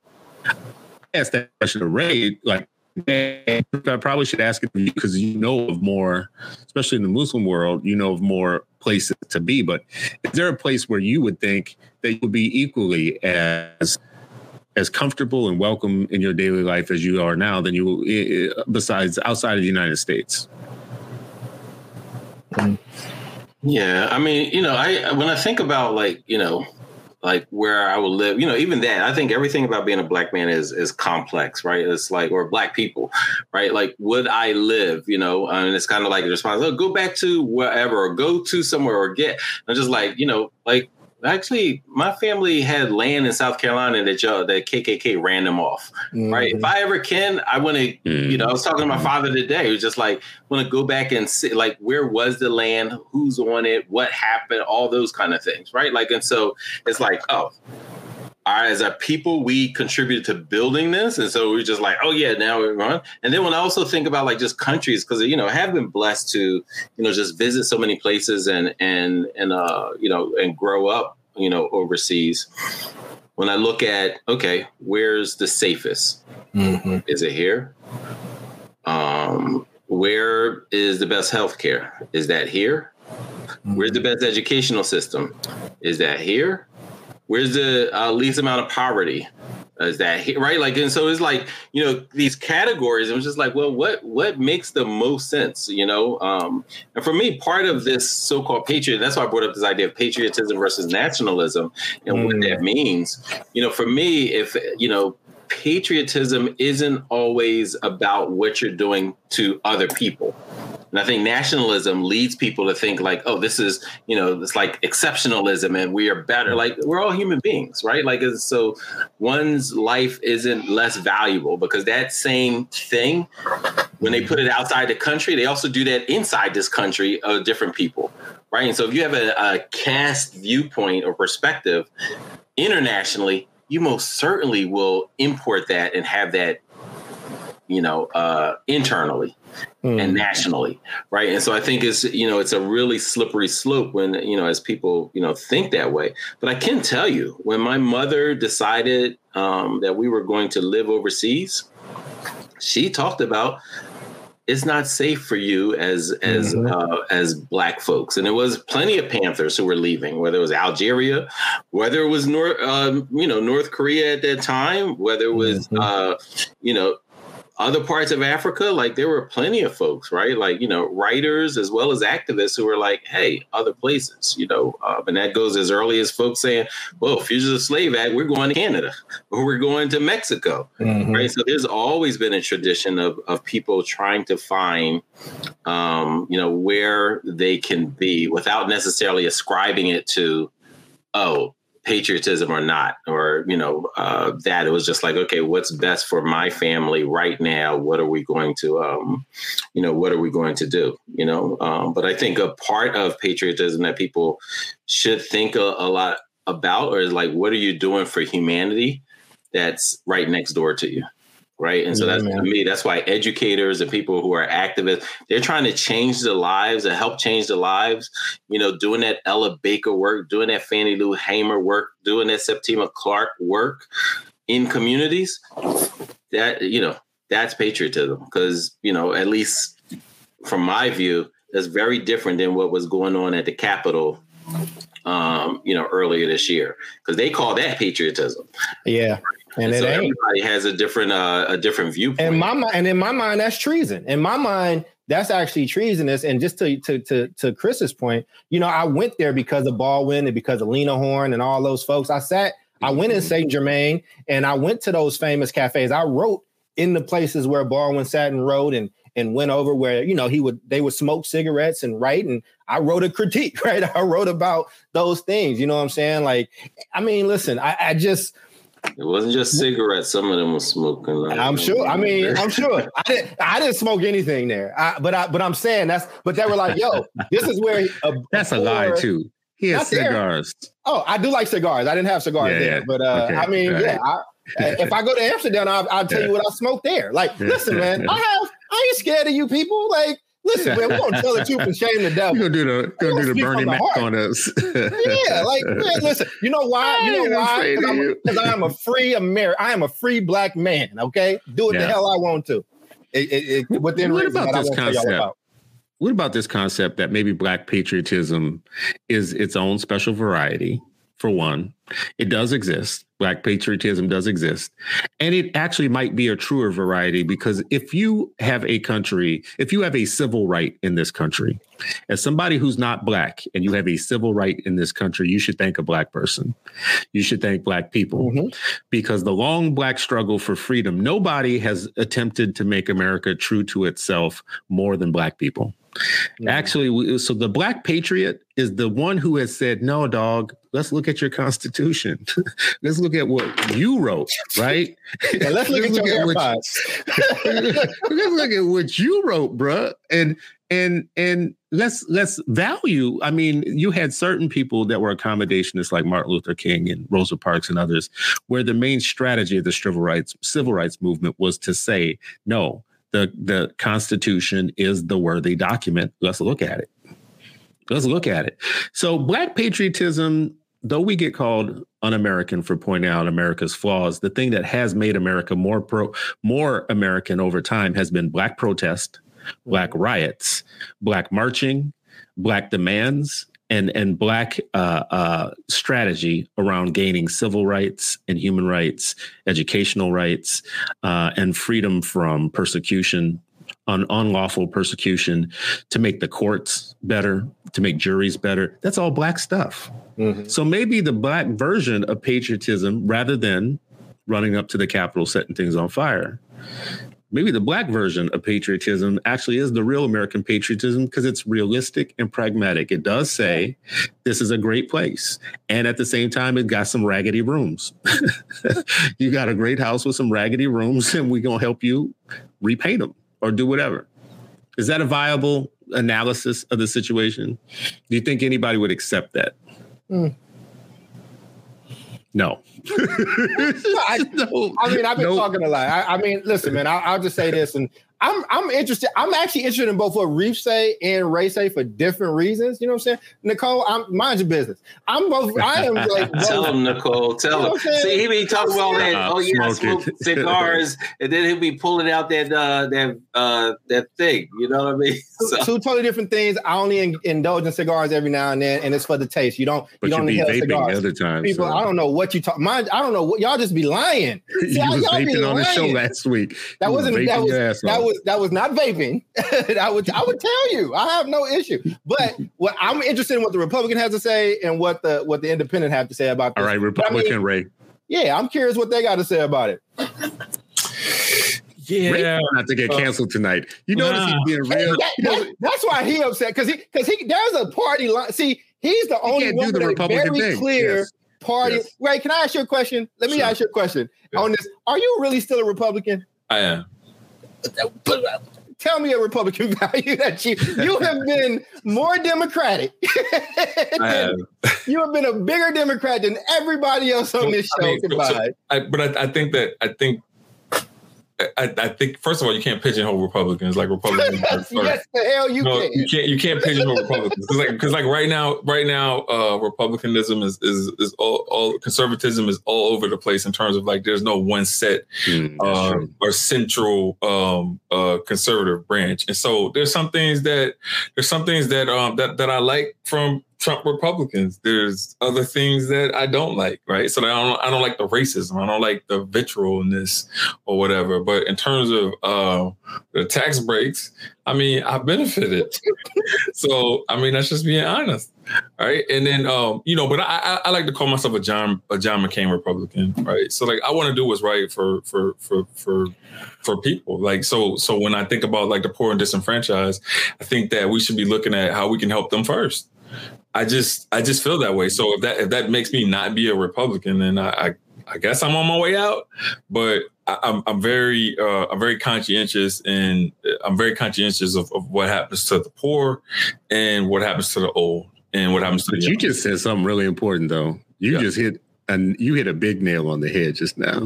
Ask that question to Ray, like, man, I probably should ask it to you because you know of more, especially in the Muslim world, you know of more places to be. But is there a place where you would think that you would be equally as as comfortable and welcome in your daily life as you are now than you, besides outside of the United States. Yeah, I mean, you know, I when I think about like, you know, like where I would live, you know, even that, I think everything about being a black man is is complex, right? It's like, or black people, right? Like, would I live, you know, and it's kind of like the response, oh, go back to wherever, or go to somewhere, or get, I'm just like, you know, like, actually, my family had land in South Carolina that y'all, that K K K ran them off, mm-hmm. right? If I ever can, I want to, mm-hmm. you know, I was talking to my father today. He was just like, want to go back and see, like, where was the land? Who's on it? What happened? All those kind of things, right? Like, and so it's like, oh, all right, as a people, we contributed to building this. And so we're just like, oh, yeah, now we're on. And then when I also think about like just countries, because, you know, I have been blessed to, you know, just visit so many places and and and, uh, you know, and grow up, you know, overseas. When I look at, OK, where's the safest? Mm-hmm. Is it here? Um, where is the best health care? Is that here? Mm-hmm. Where's the best educational system? Is that here? Where's the uh, least amount of poverty? Is that here? Right? Like, and so it's like, you know, these categories. I'm just like, well, what what makes the most sense? You know, um, and for me, part of this so-called patriot, that's why I brought up this idea of patriotism versus nationalism and mm. what that means. You know, for me, if, you know, patriotism isn't always about what you're doing to other people. And I think nationalism leads people to think like, oh, this is, you know, it's like exceptionalism and we are better. Like, we're all human beings, right? Like, so one's life isn't less valuable because that same thing, when they put it outside the country, they also do that inside this country of different people, right? And so if you have a, a caste viewpoint or perspective internationally, you most certainly will import that and have that, you know, uh, internally mm. and nationally. Right. And so I think it's, you know, it's a really slippery slope when, you know, as people, you know, think that way. But I can tell you, when my mother decided um, that we were going to live overseas, she talked about it's not safe for you as as mm-hmm. uh, as black folks. And there was plenty of Panthers who were leaving, whether it was Algeria, whether it was, North, um, you know, North Korea at that time, whether it was, mm-hmm. uh, you know, other parts of Africa. Like, there were plenty of folks, right? Like, you know, writers as well as activists who were like, hey, other places, you know, um, and that goes as early as folks saying, well, Fugitive Slave Act, we're going to Canada or we're going to Mexico, mm-hmm. right? So there's always been a tradition of, of people trying to find, um, you know, where they can be without necessarily ascribing it to, oh, patriotism or not, or, you know, uh, that it was just like, okay, what's best for my family right now? What are we going to, um, you know, what are we going to do? You know, um, but I think a part of patriotism that people should think a, a lot about, or is like, what are you doing for humanity that's right next door to you? Right. And so that's to me, that's why educators and people who are activists, they're trying to change the lives and help change the lives, you know, doing that Ella Baker work, doing that Fannie Lou Hamer work, doing that Septima Clark work in communities. That, you know, that's patriotism, because, you know, at least from my view, that's very different than what was going on at the Capitol, um, you know, earlier this year, because they call that patriotism. Yeah. And, and it so ain't. Everybody has a different uh, a different viewpoint. And my mind, and in my mind, that's treason. In my mind, that's actually treasonous. And just to to to to Chris's point, you know, I went there because of Baldwin and because of Lena Horne and all those folks. I sat, I went in Saint Germain and I went to those famous cafes. I wrote in the places where Baldwin sat and wrote, and and went over where, you know, he would they would smoke cigarettes and write. And I wrote a critique, right? I wrote about those things. You know what I'm saying? Like, I mean, listen, I, I just. It wasn't just cigarettes. Some of them were smoking. Like, I'm sure. I mean, I'm sure. I didn't. I didn't smoke anything there. I, but I. But I'm saying that's. But they were like, "Yo, this is where." A, that's a, a lie too. He has cigars. There. Oh, I do like cigars. I didn't have cigars yeah, there, yeah. but uh, okay. I mean, right. yeah. I, if I go to Amsterdam, I'll, I'll tell yeah. you what I smoked there. Like, listen, man, I have. I ain't scared of you people. Like. Listen, man, we don't tell the truth and shame the devil. You're gonna do the, gonna gonna do the Bernie Mac on us. Yeah, like, man, listen, you know why? You know why? Because I'm, I'm a free American. I am a free black man, okay? Do what yeah. the hell I want to. It, it, it, within what reason, about this concept? About. What about this concept that maybe black patriotism is its own special variety? for one. It does exist. Black patriotism does exist. And it actually might be a truer variety, because if you have a country, if you have a civil right in this country, as somebody who's not Black and you have a civil right in this country, you should thank a Black person. You should thank Black people, mm-hmm. because the long Black struggle for freedom, nobody has attempted to make America true to itself more than Black people. Yeah. Actually, so the Black patriot is the one who has said, no, dog, let's look at your Constitution. Let's look at what you wrote, right? Yeah, let's look, let's at, look your at what you, Let's look at what you wrote, bruh. And and and let's let's value. I mean, you had certain people that were accommodationists like Martin Luther King and Rosa Parks and others, where the main strategy of the civil rights civil rights movement was to say, no, The the Constitution is the worthy document. Let's look at it. Let's look at it. So Black patriotism, though we get called un-American for pointing out America's flaws, the thing that has made America more pro, more American over time has been Black protest, Black riots, Black marching, Black demands, and and Black uh, uh, strategy around gaining civil rights and human rights, educational rights, uh, and freedom from persecution, un- unlawful persecution, to make the courts better, to make juries better. That's all Black stuff. Mm-hmm. So maybe the Black version of patriotism, rather than running up to the Capitol, setting things on fire, maybe the Black version of patriotism actually is the real American patriotism, because it's realistic and pragmatic. It does say this is a great place. And at the same time, it got some raggedy rooms. You got a great house with some raggedy rooms, and we're going to help you repaint them or do whatever. Is that a viable analysis of the situation? Do you think anybody would accept that? Mm. No. I, no. I mean, I've been nope. talking a lot. I, I mean, listen, man, I, I'll just say this. And I'm I'm interested. I'm actually interested in both what Reef say and Ray say for different reasons. You know what I'm saying? Nicole, I'm, mind your business. I'm both. I am like. Tell him, Nicole. Tell you know him. See, he be talking about that. Uh, oh, yeah, I smoke cigars. And then he'll be pulling out that uh, that uh, that thing. You know what I mean? So. Two, two totally different things. I only in, indulge in cigars every now and then, and it's for the taste. You don't. But you don't be vaping cigars the other time. People, so. I don't know what you talk. Mind, I don't know what y'all just be lying. See, you was vaping lying. on the show last week. That you wasn't. That was. That was that was not vaping. I would I would tell you. I have no issue. But what I'm interested in what the Republican has to say and what the what the independent have to say about this. All right, Republican I mean, Ray. Yeah, I'm curious what they got to say about it. Yeah, Ray's not to get canceled tonight. You notice nah. he's being real. That, that, that's why he upset, because he because he there's a party line. See, he's the only he one with a very thing. clear yes. party. Yes. Ray, can I ask you a question? Let me sure. ask you a question yes. on this. Are you really still a Republican? I am. Tell me a Republican value that you you have been more Democratic. than, you have been a bigger Democrat than everybody else on this show. I mean, so, I, but I, I think that I think I, I think first of all, you can't pigeonhole Republicans like Republicans. yes, yes, the hell you no, can. You can't you can't pigeonhole Republicans, because like, 'cause like right now right now uh, Republicanism is is is all, all conservatism is all over the place in terms of like there's no one set mm, um, or central um, uh, conservative branch, and so there's some things that there's some things that um, that that I like from Trump Republicans. There's other things that I don't like, right? So I don't, I don't like the racism. I don't like the vitriolness or whatever. But in terms of uh, the tax breaks, I mean, I benefited. So I mean, that's just being honest, right? And then um, you know, but I, I, I like to call myself a John a John McCain Republican, right? So like, I want to do what's right for for for for for people. Like so so when I think about like the poor and disenfranchised, I think that we should be looking at how we can help them first. I just, I just feel that way. So if that if that makes me not be a Republican, then I, I, I guess I'm on my way out. But I, I'm, I'm very, uh, I'm very conscientious, and I'm very conscientious of, of what happens to the poor, and what happens to the old, and what happens to. But the you young. Just said something really important, though. You yeah. just hit, and you hit a big nail on the head just now.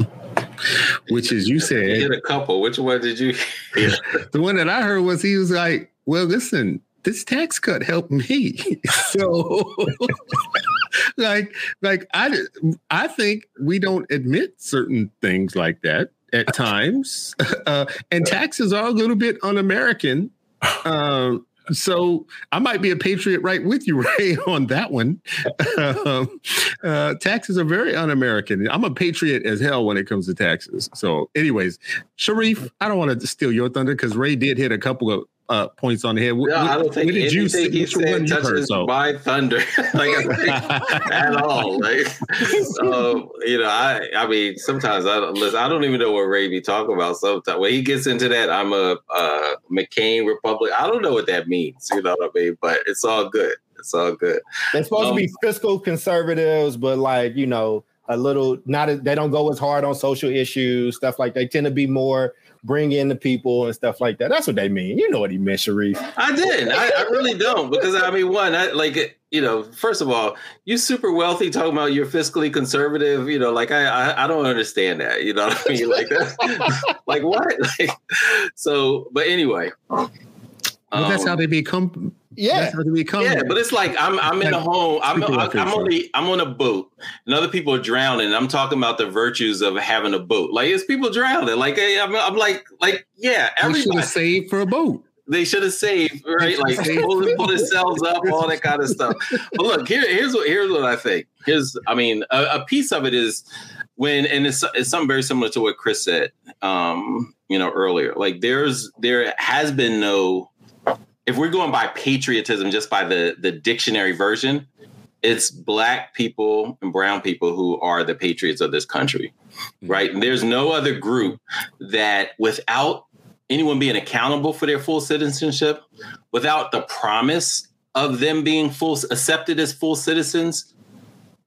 Which is, you said you hit a couple. Which one did you? Yeah. The one that I heard was he was like, well, listen. This tax cut helped me. So like, like I, I think we don't admit certain things like that at times. Uh, and taxes are a little bit un-American. Um, So I might be a patriot right with you, Ray, on that one. um, uh, taxes are very un-American. I'm a patriot as hell when it comes to taxes. So anyways, Sharif, I don't want to steal your thunder because Ray did hit a couple of uh, points on the head. What, no, I don't think what did you say? He said touches my thunder like, at all. Like, um, you know, I I mean, sometimes I don't listen. I don't even know what Ray be talking about. Sometimes when he gets into that, I'm a uh, McCain Republic. I don't know what that means. You know what I mean? But it's all good. It's all good. They're supposed um, to be fiscal conservatives, but like you know, a little not. A, they don't go as hard on social issues, stuff like that. They tend to be more. Bring in the people and stuff like that. That's what they mean. You know what he meant, Sharif. I did. I, I really don't because, I mean, one, I, like, you know, first of all, you super wealthy talking about you're fiscally conservative. You know, like, I I, I don't understand that. You know what I mean? Like, that, like what? Like, so, but anyway. Well, um, that's how they become. Yeah. That's how they become. Yeah, but it's like I'm I'm in like, a home. I'm, I'm, I'm, I'm, on the, I'm on a boat. And other people are drowning. I'm talking about the virtues of having a boat. Like, it's people drowning. Like, hey, I'm, I'm like, like, yeah. Everybody. They should have saved for a boat. They should have saved, right? Like, pulling pull themselves up, all that kind of stuff. But look, here, here's what here's what I think. Here's, I mean, a, a piece of it is when, and it's, it's something very similar to what Chris said, um, you know, earlier. Like, there's there has been no, if we're going by patriotism, just by the the dictionary version, it's Black people and brown people who are the patriots of this country, right? And there's no other group that without anyone being accountable for their full citizenship, without the promise of them being full accepted as full citizens,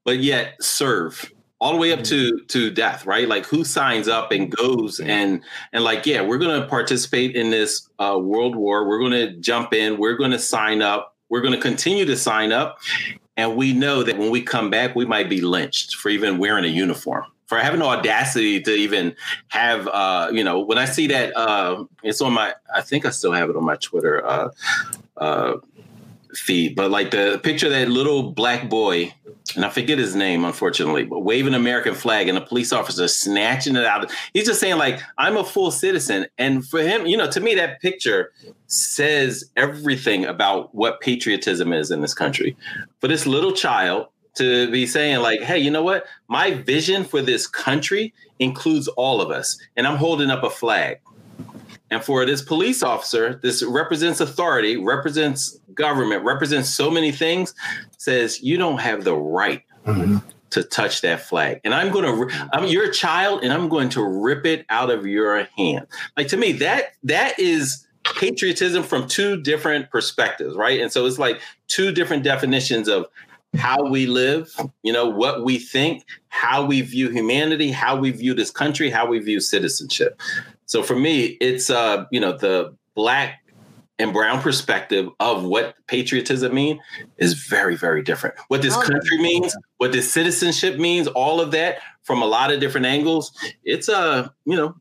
but yet serve all the way up to, to death, right? Like who signs up and goes and, and like, yeah, we're going to participate in this uh, world war. We're going to jump in. We're going to sign up. We're going to continue to sign up. And we know that when we come back, we might be lynched for even wearing a uniform, for having the audacity to even have, uh, you know, when I see that, uh, it's on my, I think I still have it on my Twitter uh, uh, feed, but like the picture of that little Black boy, and I forget his name, unfortunately, but waving an American flag and a police officer snatching it out. He's just saying like, I'm a full citizen. And for him, you know, to me, that picture says everything about what patriotism is in this country. For this little child to be saying like, hey, you know what? My vision for this country includes all of us. And I'm holding up a flag. And for this police officer, this represents authority, represents government, represents so many things, says you don't have the right mm-hmm. to touch that flag. And I'm going to, I'm your child, and I'm going to rip it out of your hand. Like to me, that that is patriotism from two different perspectives, right? And so it's like two different definitions of how we live, you know, what we think, how we view humanity, how we view this country, how we view citizenship. So for me, it's, uh, you know, the Black and brown perspective of what patriotism mean is very, very different. What this country means, what this citizenship means, all of that from a lot of different angles. It's, uh, you know,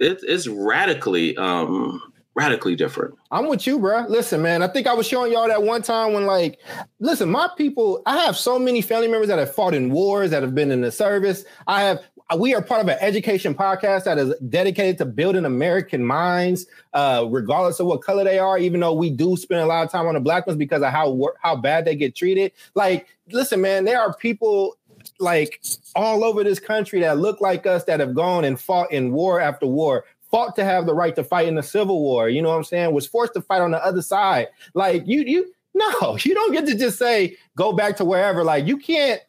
it, it's radically, um, radically different. I'm with you, bro. Listen, man, I think I was showing y'all that one time when like, listen, my people, I have so many family members that have fought in wars, that have been in the service. I have We are part of an education podcast that is dedicated to building American minds, uh, regardless of what color they are, even though we do spend a lot of time on the Black ones because of how how bad they get treated. Like, listen, man, there are people like all over this country that look like us that have gone and fought in war after war, fought to have the right to fight in the Civil War. You know what I'm saying? Was forced to fight on the other side. Like you, you no, you don't get to just say, go back to wherever. Like you can't.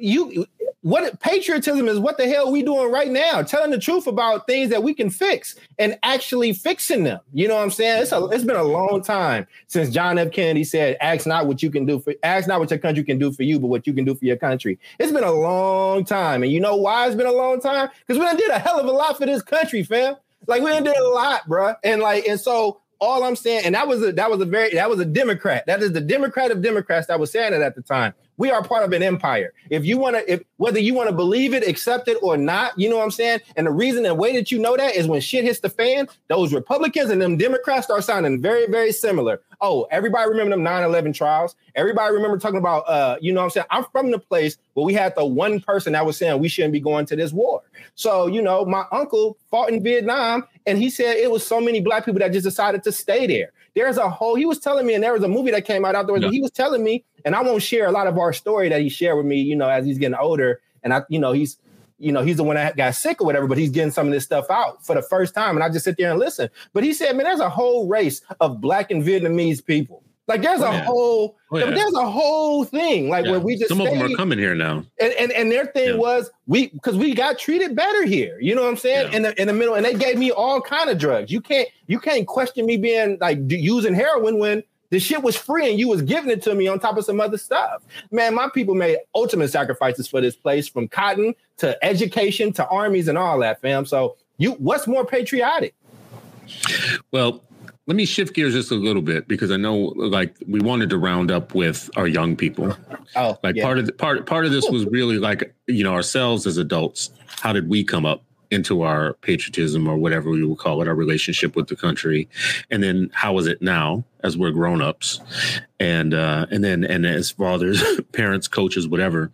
You what patriotism is what the hell we doing right now, telling the truth about things that we can fix and actually fixing them. You know what I'm saying? It's a, it's been a long time since John F. Kennedy said, ask not what you can do for ask not what your country can do for you, but what you can do for your country. It's been a long time. And you know why it's been a long time? Because we done did a hell of a lot for this country, fam. Like we done did a lot, bruh. And like, and so all I'm saying, and that was a that was a very that was a Democrat. That is the Democrat of Democrats that was saying it at the time. We are part of an empire. If you want to, if whether you want to believe it, accept it or not, you know what I'm saying? And the reason and way that you know that is when shit hits the fan, those Republicans and them Democrats start sounding very, very similar. Oh, everybody remember them nine eleven trials. Everybody remember talking about, uh, you know what I'm saying? I'm from the place where we had the one person that was saying we shouldn't be going to this war. So, you know, my uncle fought in Vietnam and he said it was so many black people that just decided to stay there. There's a whole, he was telling me, and there was a movie that came out afterwards, yeah. He was telling me, and I won't share a lot of our story that he shared with me, you know, as he's getting older. And I, you know, he's, you know, he's the one that got sick or whatever, but he's getting some of this stuff out for the first time. And I just sit there and listen. But he said, man, there's a whole race of black and Vietnamese people. Like there's oh, a yeah. whole, oh, yeah. there's a whole thing. Like yeah. where we just, some stayed, of them are coming here now. And and, and their thing yeah. was we, because we got treated better here. You know what I'm saying? Yeah. In the in the middle, and they gave me all kind of drugs. You can't, you can't question me being like d- using heroin when the shit was free and you was giving it to me on top of some other stuff. Man, my people made ultimate sacrifices for this place, from cotton to education to armies and all that, fam. So you, what's more patriotic? Well, let me shift gears just a little bit, because I know like we wanted to round up with our young people. Oh, like yeah. part of the, part part of this was really like, you know, ourselves as adults. How did we come up into our patriotism, or whatever we would call it, our relationship with the country? And then how is it now as we're grown-ups? And uh, and then and as fathers, parents, coaches, whatever.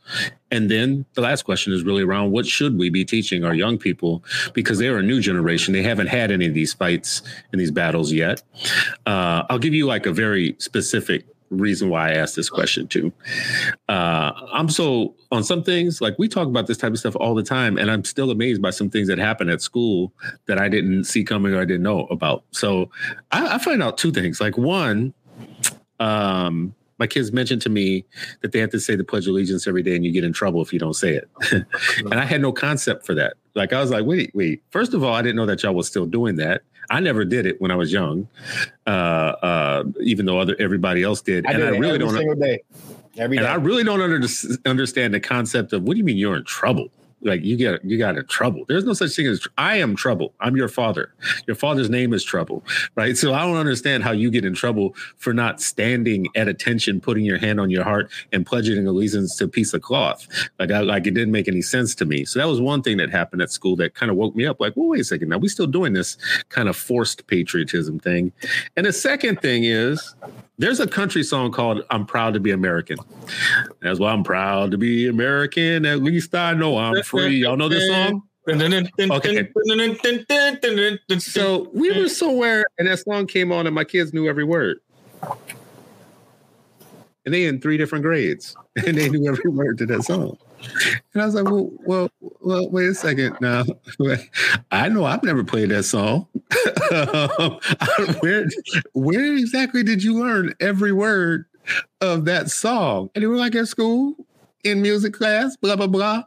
And then the last question is really around what should we be teaching our young people, because they're a new generation. They haven't had any of these fights and these battles yet. Uh, I'll give you like a very specific reason why I asked this question too. Uh, I'm so on some things, like we talk about this type of stuff all the time, and I'm still amazed by some things that happen at school that I didn't see coming or I didn't know about. So I, I find out two things. Like one, um, my kids mentioned to me that they have to say the Pledge of Allegiance every day and you get in trouble if you don't say it. And I had no concept for that. Like I was like, wait, wait, first of all, I didn't know that y'all was still doing that. I never did it when I was young, uh, uh, even though other everybody else did. I and did I really every don't single day. Every and day. I really don't under, understand the concept of, what do you mean you're in trouble? Like you get you got in trouble. There's no such thing as I am trouble. I'm your father. Your father's name is Trouble, right? So I don't understand how you get in trouble for not standing at attention, putting your hand on your heart, and pledging allegiance to a piece of cloth. Like I, like it didn't make any sense to me. So that was one thing that happened at school that kind of woke me up. Like, well, wait a second. Now we still doing this kind of forced patriotism thing. And the second thing is, there's a country song called "I'm Proud to Be American." That's why I'm proud to be American. At least I know I'm free. Y'all know this song? Okay. So we were somewhere and that song came on and my kids knew every word. And they in three different grades. And they knew every word to that song. And I was like, well, well, well wait a second. Now, I know I've never played that song. um, where, where exactly did you learn every word of that song? And they were like at school, in music class, blah, blah, blah.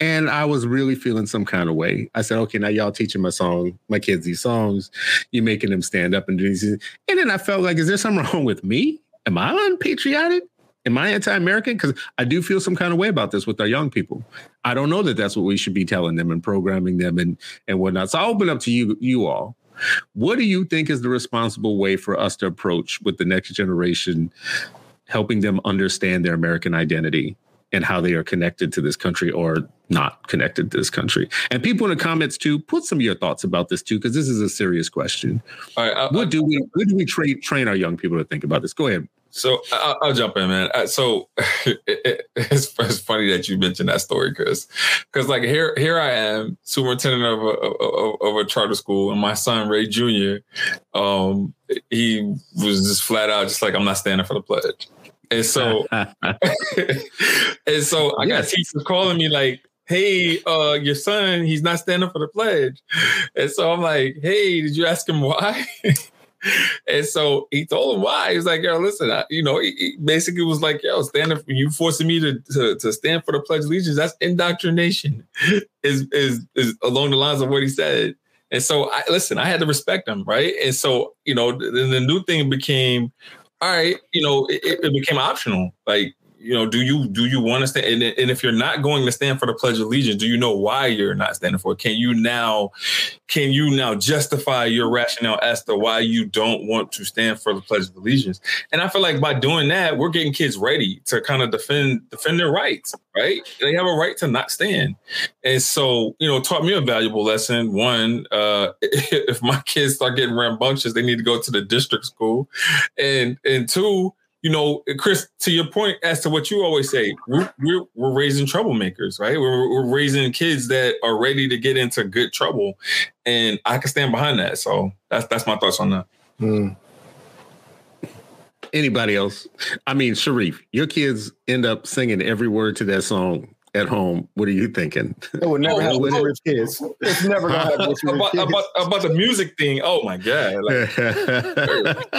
And I was really feeling some kind of way. I said, okay, now y'all teaching my song, my kids these songs. You're making them stand up and do these. And then I felt like, is there something wrong with me? Am I unpatriotic? Am I anti-American? Because I do feel some kind of way about this with our young people. I don't know that that's what we should be telling them and programming them and, and whatnot. So I'll open up to you, you all. What do you think is the responsible way for us to approach with the next generation, helping them understand their American identity and how they are connected to this country or not connected to this country? And people in the comments too, put some of your thoughts about this too, because this is a serious question. All right, I, what I, do I, we what do we tra- train our young people to think about this? Go ahead. So I'll, I'll jump in, man. So it, it, it's, it's funny that you mentioned that story, Chris, because like here, here I am, superintendent of a, of, of a charter school, and my son Ray Junior, um, he was just flat out, just like, I'm not standing for the pledge, and so, and so I got yes. teachers calling me like, hey, uh, your son, he's not standing for the pledge, and so I'm like, hey, did you ask him why? And so he told him why. He was like, yo, listen, I, you know, he, he basically was like, yo, standing for, you forcing me to, to, to stand for the Pledge of Allegiance. That's indoctrination, is, is, is along the lines of what he said. And so, I listen, I had to respect him, right? And so, you know, the, the new thing became, all right, you know, it, it became optional. Like, you know, do you do you want to stand? And, and if you're not going to stand for the Pledge of Allegiance, do you know why you're not standing for it? Can you now can you now justify your rationale as to why you don't want to stand for the Pledge of Allegiance? And I feel like by doing that, we're getting kids ready to kind of defend defend their rights. Right. They have a right to not stand. And so, you know, taught me a valuable lesson. One, uh, if my kids start getting rambunctious, they need to go to the district school. And and two, you know, Chris, to your point as to what you always say, we're, we're, we're raising troublemakers, right? We're, we're raising kids that are ready to get into good trouble. And I can stand behind that. So that's that's my thoughts on that. Mm. Anybody else? I mean, Sharif, your kids end up singing every word to that song at home. What are you thinking? It would never happen with your kids. It's never going to happen with your kids. About, about the music thing. Oh, my God. Like,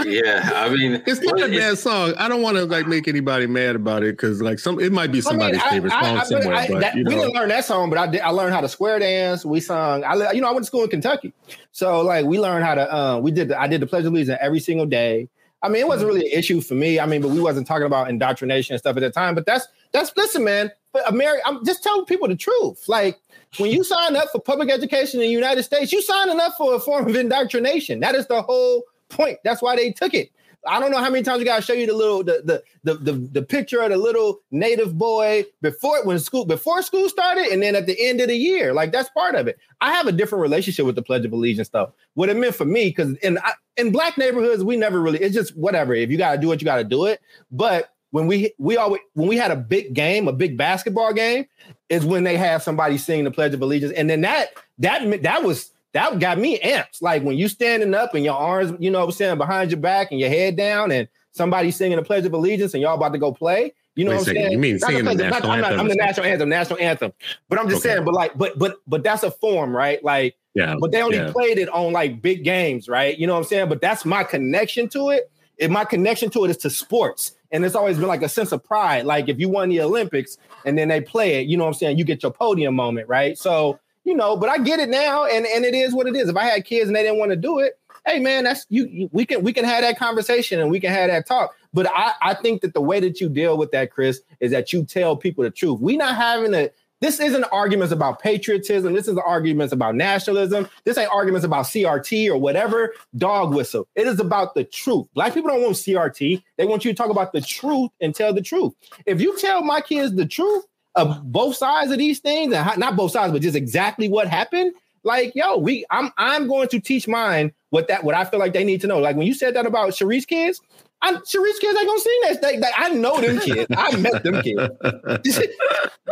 yeah, I mean. It's not a bad song. I don't want to, like, make anybody mad about it because, like, some it might be somebody's I mean, favorite I, song I, somewhere. I, but, that, you know. We didn't learn that song, but I, did, I learned how to square dance. We sung. I, You know, I went to school in Kentucky. So, like, we learned how to, uh, we did, the, I did the Pledge of Allegiance every single day. I mean, it wasn't really an issue for me. I mean, but we wasn't talking about indoctrination and stuff at that time. But that's that's listen, man. But America, I'm just telling people the truth. Like when you sign up for public education in the United States, you signing up for a form of indoctrination. That is the whole point. That's why they took it. I don't know how many times we gotta show you the little the the the the, the picture of the little native boy before when school before school started, and then at the end of the year. Like that's part of it. I have a different relationship with the Pledge of Allegiance stuff. What it meant for me, because in I, in black neighborhoods, we never really. It's just whatever. If you gotta do it, you gotta do it. But when we we always when we had a big game, a big basketball game, is when they have somebody sing the Pledge of Allegiance, and then that that that was. That got me amps. Like when you standing up and your arms, you know what I'm saying, behind your back and your head down and somebody singing the Pledge of Allegiance and y'all about to go play. You know Wait what I'm saying? You mean singing the national anthem? I'm, not, I'm the national anthem, national anthem. But I'm just okay. saying, but like, but but but that's a form, right? Like, yeah, but they only yeah. played it on like big games, right? You know what I'm saying? But that's my connection to it. And my connection to it is to sports. And it's always been like a sense of pride. Like if you won the Olympics and then they play it, you know what I'm saying? You get your podium moment, right? So you know, but I get it now, and, and it is what it is. If I had kids and they didn't want to do it, hey man, that's you, you. We can we can have that conversation and we can have that talk. But I, I think that the way that you deal with that, Chris, is that you tell people the truth. We're not having a. This isn't arguments about patriotism. This is arguments about nationalism. This ain't arguments about C R T or whatever dog whistle. It is about the truth. Black people don't want C R T. They want you to talk about the truth and tell the truth. If you tell my kids the truth. Of both sides of these things, and not both sides, but just exactly what happened. Like, yo, we, I'm, I'm going to teach mine what that, what I feel like they need to know. Like when you said that about Sharif's kids, I, Sharif's kids ain't gonna sing that. They, they, I know them kids. I met them kids.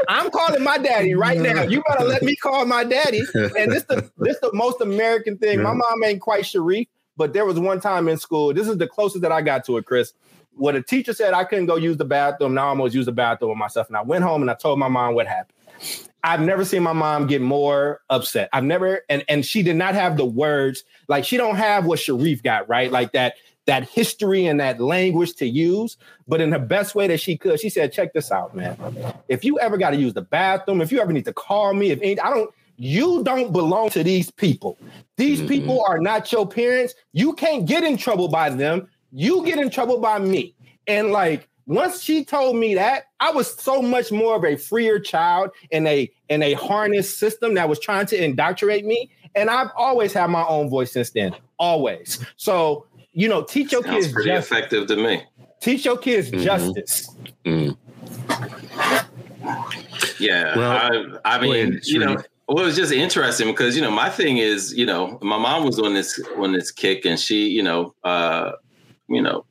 I'm calling my daddy right now. You better let me call my daddy. And this the this the most American thing. My mom ain't quite Sharif, but there was one time in school. This is the closest that I got to it, Chris. What a teacher said, I couldn't go use the bathroom. Now I almost used the bathroom with myself. And I went home and I told my mom what happened. I've never seen my mom get more upset. I've never, and, and she did not have the words. Like she don't have what Sharif got, right? Like that, that history and that language to use. But in the best way that she could, she said, check this out, man. If you ever got to use the bathroom, if you ever need to call me, if any, I don't, you don't belong to these people. These mm-hmm. people are not your parents. You can't get in trouble by them. You get in trouble by me. And like, once she told me that, I was so much more of a freer child in a in a harnessed system that was trying to indoctrinate me. And I've always had my own voice since then, always. So, you know, teach your Sounds kids pretty justice. Effective to me. Teach your kids mm-hmm. justice. Mm-hmm. Yeah, well, I, I mean, you know, well, it was just interesting because, you know, my thing is, you know, my mom was on this on this kick and she, you know, uh, you know,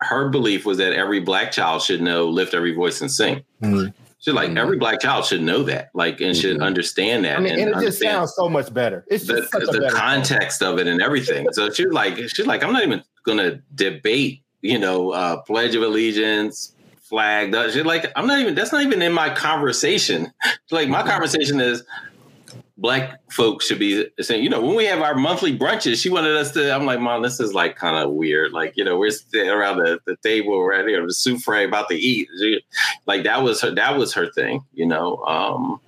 her belief was that every black child should know Lift Every Voice and Sing. Mm-hmm. She's like, mm-hmm. every black child should know that, like, and mm-hmm. should understand that. I mean, and, and it just sounds so much better. It's the, just such the a better context song. Of it and everything. So she's like, she's like, I'm not even going to debate, you know, uh, Pledge of Allegiance, flag. She's like, I'm not even, that's not even in my conversation. Like my mm-hmm. conversation is, Black folks should be saying, you know, when we have our monthly brunches, she wanted us to, I'm like, Mom, this is like kind of weird. Like, you know, we're sitting around the, the table right here, the souffle about to eat. Like that was her, that was her thing, you know. Um,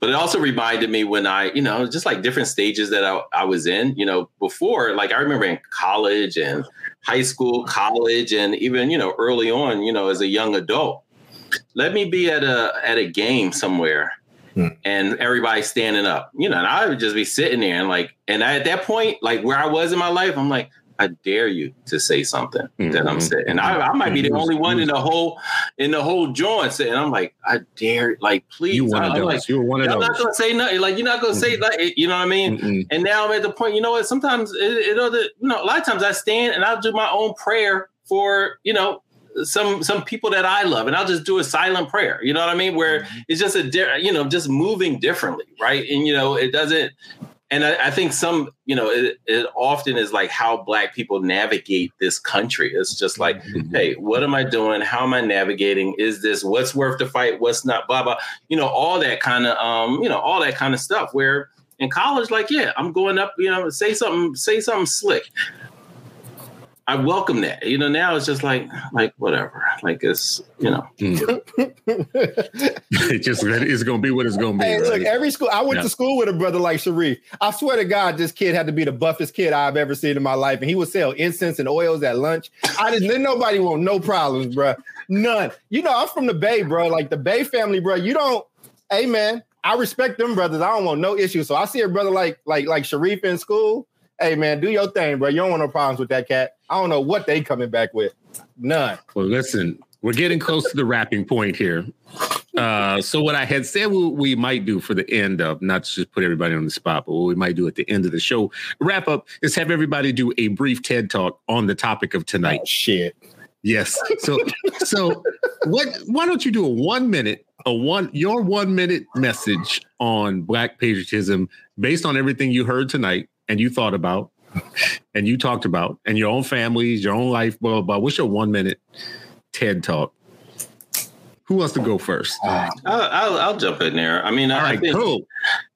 but it also reminded me when I, you know, just like different stages that I, I was in, you know, before, like I remember in college and high school, college, and even, you know, early on, you know, as a young adult, let me be at a at a game somewhere mm. and everybody's standing up, you know, and I would just be sitting there and like, and I, at that point, like where I was in my life, I'm like, I dare you to say something mm-hmm. that I'm saying. And I, I might be the only one in the whole, in the whole joint saying, I'm like, I dare, like, please. You one I, of those. Like, you were one of those. I'm not going to say nothing. Like, you're not going to mm-hmm. say, like, you know what I mean? Mm-hmm. And now I'm at the point, you know what? Sometimes, it, it other, you know, a lot of times I stand and I'll do my own prayer for, you know, some some people that I love, and I'll just do a silent prayer. You know what I mean? Where mm-hmm. it's just a, di- you know, just moving differently. Right. And, you know, it doesn't. And I, I think some, you know, it, it often is like how Black people navigate this country. It's just like, mm-hmm. hey, what am I doing? How am I navigating? Is this what's worth the fight? What's not? Blah, blah. You know, all that kind of, um, you know, all that kind of stuff where in college, like, yeah, I'm going up, you know, say something, say something slick. I welcome that. You know, now it's just like, like whatever. Like it's, you know. it just it's gonna be what it's gonna be. Hey, right? Look, every school I went yeah. to school with a brother like Sharif. I swear to God, this kid had to be the buffest kid I've ever seen in my life, and he would sell incense and oils at lunch. I didn't let nobody want no problems, bro. None. You know, I'm from the Bay, bro. Like the Bay family, bro. You don't. Hey, man, I respect them brothers. I don't want no issues. So I see a brother like like like Sharif in school. Hey, man, do your thing, bro. You don't want no problems with that cat. I don't know what they coming back with. None. Well, listen, we're getting close to the wrapping point here. Uh, so what I had said we, we might do for the end of, not to just put everybody on the spot, but what we might do at the end of the show, wrap up, is have everybody do a brief TED Talk on the topic of tonight. Oh, shit. Yes. So so what? Why don't you do a one minute, a one your one minute message on Black patriotism based on everything you heard tonight, and you thought about, and you talked about, and your own families, your own life, blah, blah, blah. What's your one-minute TED Talk? Who wants to go first? Uh, I'll, I'll jump in there. I mean, all I right, think, cool.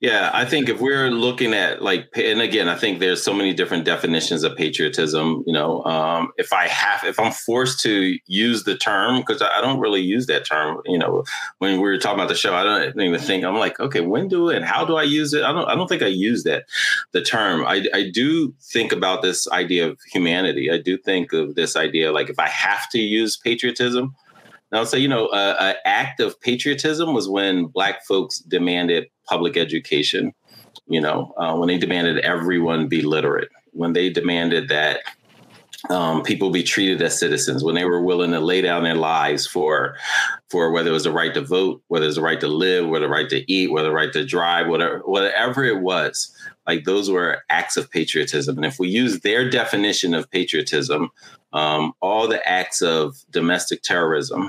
yeah, I think if we're looking at like, and again, I think there's so many different definitions of patriotism. You know, um, if I have, if I'm forced to use the term, because I don't really use that term. You know, when we were talking about the show, I don't even think I'm like, okay, when do and how do I use it? I don't. I don't think I use that the term. I, I do think about this idea of humanity. I do think of this idea like if I have to use patriotism. And I'll say, you know, uh, an act of patriotism was when Black folks demanded public education, you know, uh, when they demanded everyone be literate, when they demanded that um, people be treated as citizens, when they were willing to lay down their lives for for whether it was the right to vote, whether it was the right to live, whether the right to eat, whether the right to drive, whatever, whatever it was. Like those were acts of patriotism. And if we use their definition of patriotism, um, all the acts of domestic terrorism,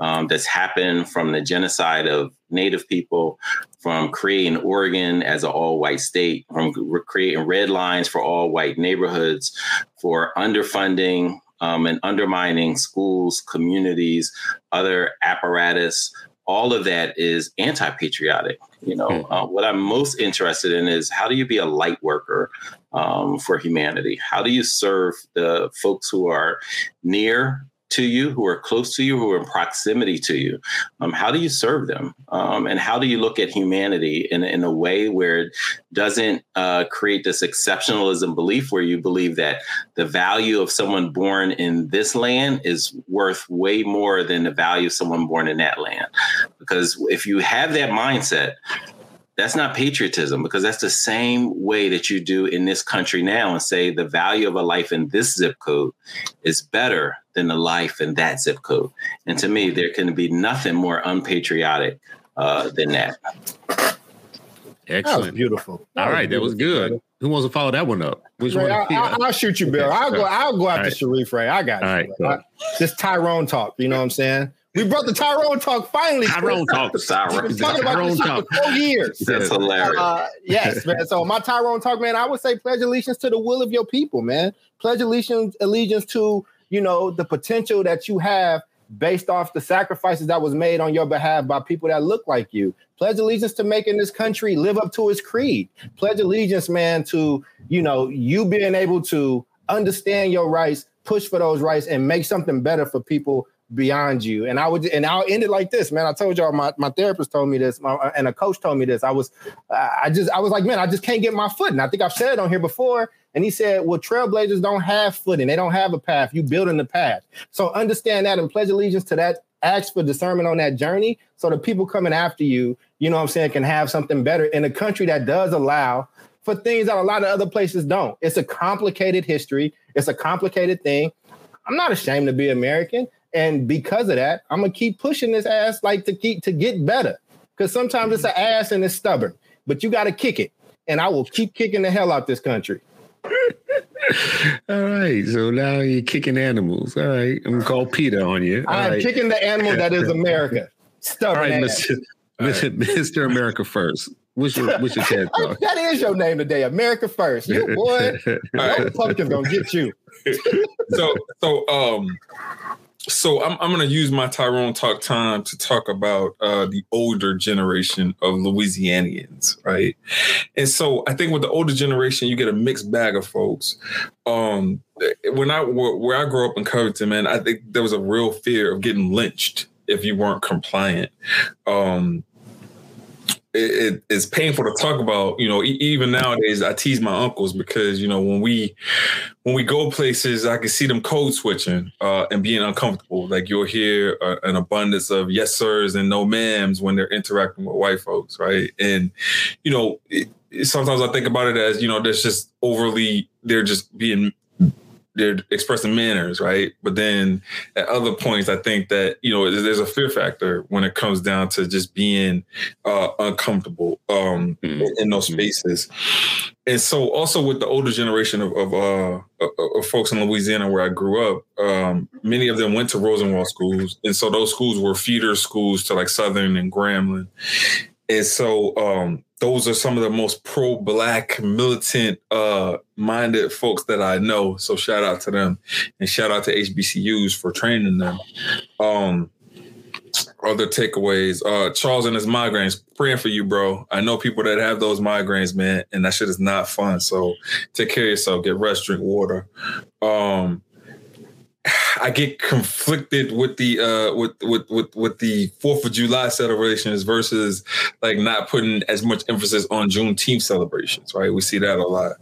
Um, that's happened from the genocide of Native people, from creating Oregon as an all-white state, from re- creating red lines for all-white neighborhoods, for underfunding um, and undermining schools, communities, other apparatus. All of that is anti-patriotic. You know, uh, what I'm most interested in is how do you be a light worker um, for humanity? How do you serve the folks who are near to you, who are close to you, who are in proximity to you? Um, how do you serve them? Um, and how do you look at humanity in, in a way where it doesn't uh, create this exceptionalism belief where you believe that the value of someone born in this land is worth way more than the value of someone born in that land? Because if you have that mindset, that's not patriotism, because that's the same way that you do in this country now and say the value of a life in this zip code is better than the life in that zip code. And to me, there can be nothing more unpatriotic uh, than that. Excellent. That was beautiful. That All right. Beautiful. That was good. Who wants to follow that one up? Which Ray, one I, I, I'll shoot you, Bill. Okay, I'll, go, I'll go after right. Sharif Ray. I got All you. Right, go. I, this Tyrone talk, you know what I'm saying? We brought the Tyrone talk finally. Tyrone talk. Tyrone. We've been talking about Tyrone this talk for four years. That's hilarious. Uh, yes, man. So my Tyrone talk, man, I would say pledge allegiance to the will of your people, man. Pledge allegiance, allegiance to, you know, the potential that you have based off the sacrifices that was made on your behalf by people that look like you. Pledge allegiance to making this country live up to its creed. Pledge allegiance, man, to, you know, you being able to understand your rights, push for those rights, and make something better for people beyond you. And I would, and I'll end it like this, man. I told y'all, my, my therapist told me this, my, and a coach told me this. I was, uh, I just, I was like, man, I just can't get my footing. I think I've said it on here before. And he said, well, trailblazers don't have footing. They don't have a path. You building the path. So understand that and pledge allegiance to that ask for discernment on that journey so the people coming after you, you know what I'm saying, can have something better in a country that does allow for things that a lot of other places don't. It's a complicated history. It's a complicated thing. I'm not ashamed to be American. And because of that, I'm going to keep pushing this ass like to keep to get better, because sometimes it's an ass and it's stubborn, but you got to kick it. And I will keep kicking the hell out this country. All right. So now you're kicking animals. All right. I'm going to call PETA on you. All I'm right. kicking the animal that is America. Stubborn. All right, ass. Mister All right. Mister America First. What's your, what's your TED Talk? That is your name today, America First. You boy, right. Pumpkin's gonna get you. so, so, um, so I'm I'm gonna use my Tyrone Talk time to talk about uh, the older generation of Louisianians, right? And so, I think with the older generation, you get a mixed bag of folks. Um, when I where I grew up in Covington, man, I think there was a real fear of getting lynched if you weren't compliant. Um. It, it, it's painful to talk about, you know, even nowadays. I tease my uncles because, you know, when we when we go places, I can see them code switching uh, and being uncomfortable. Like you'll hear uh, an abundance of yes sirs and no ma'ams when they're interacting with white folks. Right. And, you know, it, it, sometimes I think about it as, you know, there's just overly they're just being they're expressing manners, right? But then at other points, I think that, you know, there's a fear factor when it comes down to just being uh, uncomfortable um, mm-hmm. in those spaces. And so also with the older generation of, of, uh, of folks in Louisiana where I grew up, um, many of them went to Rosenwald schools. And so those schools were feeder schools to like Southern and Grambling. And so um, those are some of the most pro-Black, militant, uh, minded folks that I know. So shout out to them and shout out to H B C Us for training them. Um, other takeaways, uh, Charles and his migraines, praying for you, bro. I know people that have those migraines, man, and that shit is not fun. So take care of yourself, get rest, drink water. Um, I get conflicted with the uh, with with with with the Fourth of July celebrations versus like not putting as much emphasis on Juneteenth celebrations. Right, we see that a lot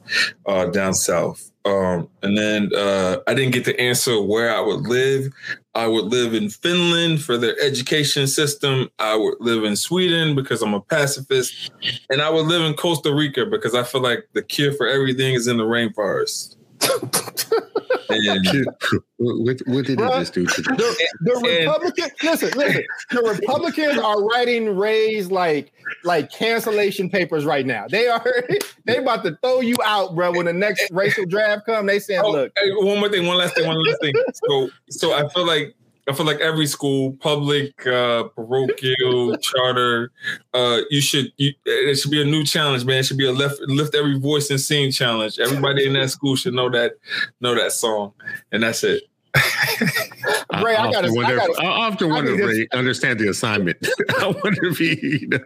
uh, down south. Um, and then uh, I didn't get to answer where I would live. I would live in Finland for their education system. I would live in Sweden because I'm a pacifist, and I would live in Costa Rica because I feel like the cure for everything is in the rainforest. And, what, what did Bruh, it just do to them? The, the Republicans, listen, listen, the Republicans are writing Ray's like like cancellation papers right now. They are they about to throw you out, bro. When the next racial draft comes, they saying, oh, look. Hey, one more thing, one last thing, one last thing. So so I feel like I feel like every school, public, uh, parochial, charter, uh, you should. You, it should be a new challenge, man. It should be a lift, lift every voice and sing challenge. Everybody in that school should know that, know that song, and that's it. Ray, I, I gotta wonder. I, gotta, I often wonder, I mean, Ray, understand the assignment. I wonder if he, you know,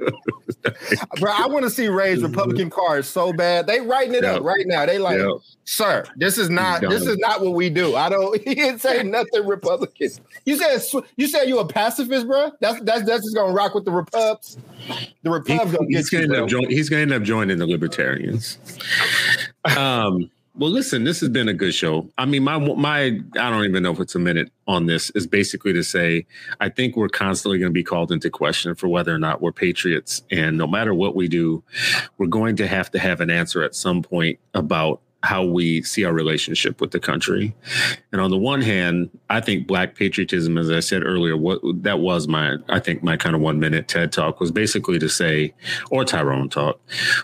bro. I want to see Ray's Republican card so bad. They writing it yep. up right now. They like, yep. sir, this is not, this is not what we do. I don't. He didn't say nothing Republican. You said you said you a pacifist, bro. That's that's that's just gonna rock with the Repubs. The Repubs he, gonna he's get gonna you. End up join, he's gonna end up joining the Libertarians. Um. Well, listen, this has been a good show. I mean, my my I don't even know if it's a minute on this is basically to say, I think we're constantly going to be called into question for whether or not we're patriots. And no matter what we do, we're going to have to have an answer at some point about how we see our relationship with the country. And on the one hand, I think Black patriotism, as I said earlier, what that was my, I think my kind of one minute TED Talk was basically to say, or Tyrone Talk,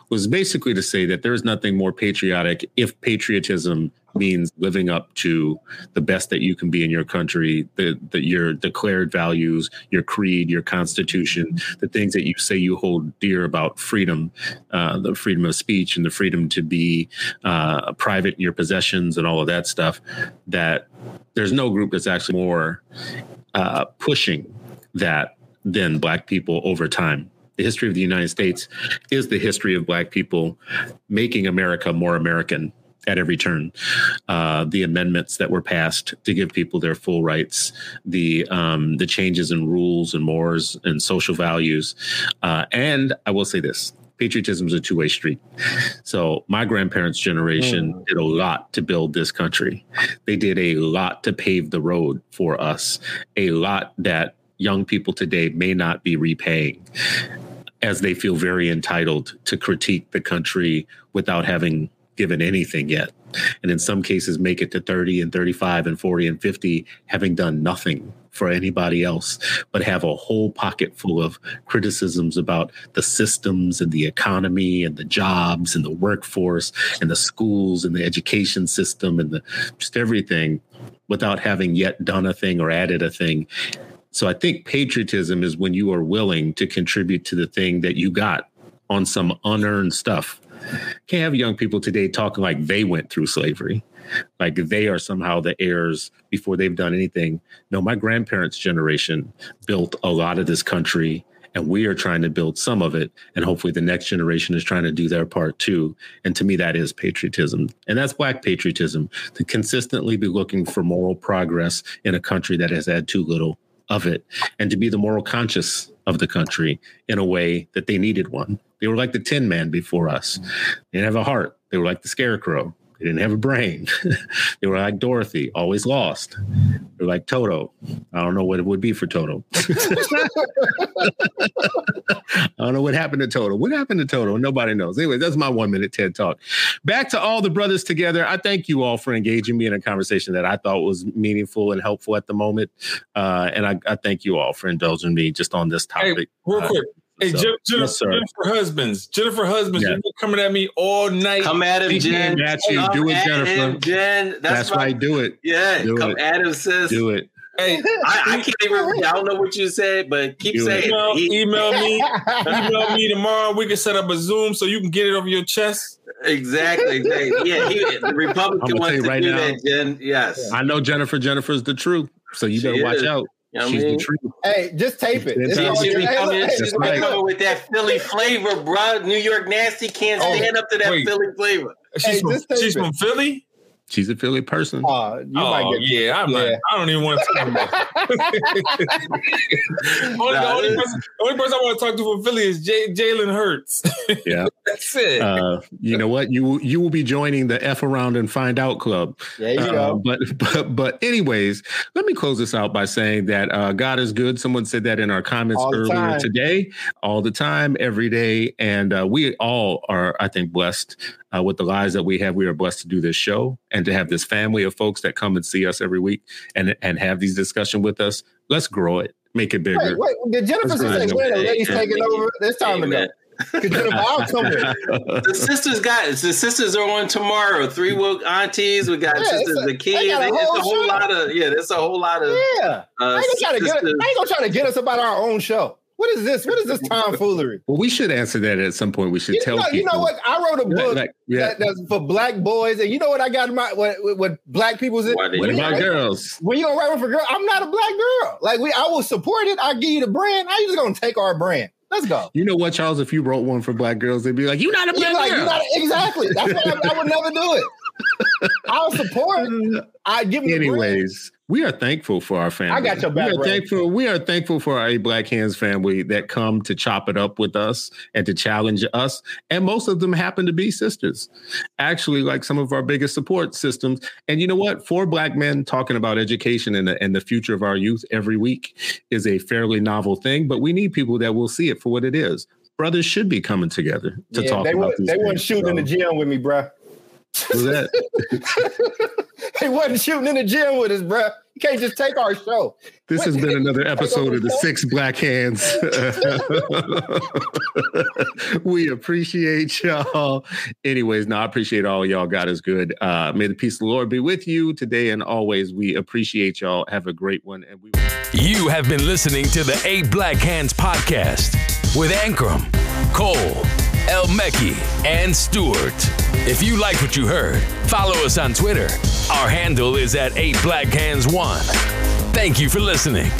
was basically to say that there is nothing more patriotic if patriotism means living up to the best that you can be in your country, the, the your declared values, your creed, your constitution, the things that you say you hold dear about freedom, uh, the freedom of speech and the freedom to be uh, private in your possessions and all of that stuff, that there's no group that's actually more uh, pushing that than Black people over time. The history of the United States is the history of Black people making America more American at every turn. Uh, the amendments that were passed to give people their full rights, the um, the changes in rules and mores and social values. Uh, and I will say this, patriotism is a two-way street. So my grandparents' generation mm. did a lot to build this country. They did a lot to pave the road for us, a lot that young people today may not be repaying, as they feel very entitled to critique the country without having given anything yet. And in some cases, make it to thirty and thirty-five and forty and fifty, having done nothing for anybody else, but have a whole pocket full of criticisms about the systems and the economy and the jobs and the workforce and the schools and the education system and the, just everything, without having yet done a thing or added a thing. So I think patriotism is when you are willing to contribute to the thing that you got on some unearned stuff. Can't have young people today talking like they went through slavery, like they are somehow the heirs before they've done anything. No, my grandparents' generation built a lot of this country, and we are trying to build some of it. And hopefully the next generation is trying to do their part too. And to me, that is patriotism. And that's Black patriotism, to consistently be looking for moral progress in a country that has had too little of it, and to be the moral conscience of the country in a way that they needed one. They were like the Tin Man before us. They didn't have a heart. They were like the Scarecrow. They didn't have a brain. They were like Dorothy, always lost. They were like Toto. I don't know what it would be for Toto. I don't know what happened to Toto. What happened to Toto? Nobody knows. Anyway, that's my one minute TED Talk. Back to all the brothers together. I thank you all for engaging me in a conversation that I thought was meaningful and helpful at the moment. Uh, and I, I thank you all for indulging me just on this topic. Hey, real quick. Uh, Hey, so, Jennifer, yes, Jennifer Husbands, Jennifer Husbands, yeah. You're coming at me all night. Come at him, Jen. At you. Come do it, at Jennifer. Him, Jen. That's, That's why I do it. Yeah, do come it. At him, sis. Do it. Hey, I, I can't even, I don't know what you said, but keep do saying email, email me. Email me tomorrow. We can set up a Zoom so you can get it over your chest. Exactly. exactly. Yeah, he, the Republican wants to right do now, that, Jen. Yes. I know Jennifer. Jennifer's the truth. So you she better is. Watch out. You know She's I mean? The truth. Hey, just tape it. It's all you She's coming with that Philly flavor, bro. New York nasty can't stand oh, up to that wait. Philly flavor. She's, hey, from, she's from Philly? She's a Philly person. Uh, you oh, might get yeah, I might, yeah. I don't even want to talk about that. Only, nah, the, only person, the only person I want to talk to from Philly is J- Jalen Hurts. Yeah. That's it. Uh, you know what? You, you will be joining the F Around and Find Out Club. There you uh, go. But, but, but anyways, let me close this out by saying that uh, God is good. Someone said that in our comments all earlier today. All the time, every day. And uh, we all are, I think, blessed uh, with the lives that we have. We are blessed to do this show and to have this family of folks that come and see us every week and, and have these discussions with us. Let's grow it. Make it bigger. Wait, wait. Did Jennifer say, wait, a lady's taking over? It's time to go. The sisters got it. The sisters are on tomorrow. Three woke aunties. We got yeah, sisters a, the kids. Got a it's whole a whole show. lot of yeah. There's a whole lot of yeah. Uh, I, ain't gonna get, I ain't gonna try to get us about our own show. What is this? What is this tomfoolery? Well, we should answer that at some point. We should you tell know, people. You know what? I wrote a book like, yeah. that, that's for black boys, and you know what? I got in my what, what black people's. What about like, girls? When you gonna write one for girls? I'm not a black girl. Like we, I will support it. I give you the brand. I just gonna take our brand. Let's go. You know what, Charles? If you wrote one for black girls, they'd be like, "You're not a black like, girl." You're not a, exactly. That's why I, I would never do it. I'll support. I give. Them Anyways, the we are thankful for our family. I got your back. We are right. thankful. We are thankful for our Black Hands family that come to chop it up with us and to challenge us. And most of them happen to be sisters, actually, like some of our biggest support systems. And you know what? Four black men talking about education and the, and the future of our youth every week is a fairly novel thing. But we need people that will see it for what it is. Brothers should be coming together to yeah, talk they about. These they weren't shooting so. in the gym with me, bruh. What's that? They wasn't shooting in the gym with us, bruh. You can't just take our show. This what? has been another episode of the Six Black Hands. We appreciate y'all. Anyways, no, I appreciate all y'all. God is good. Uh, may the peace of the Lord be with you today and always. We appreciate y'all. Have a great one. And we. You have been listening to the Eight Black Hands podcast with Ankrum, Cole, El-Mekki, and Stewart. If you like what you heard, follow us on Twitter. Our handle is at eight black hands one. Thank you for listening.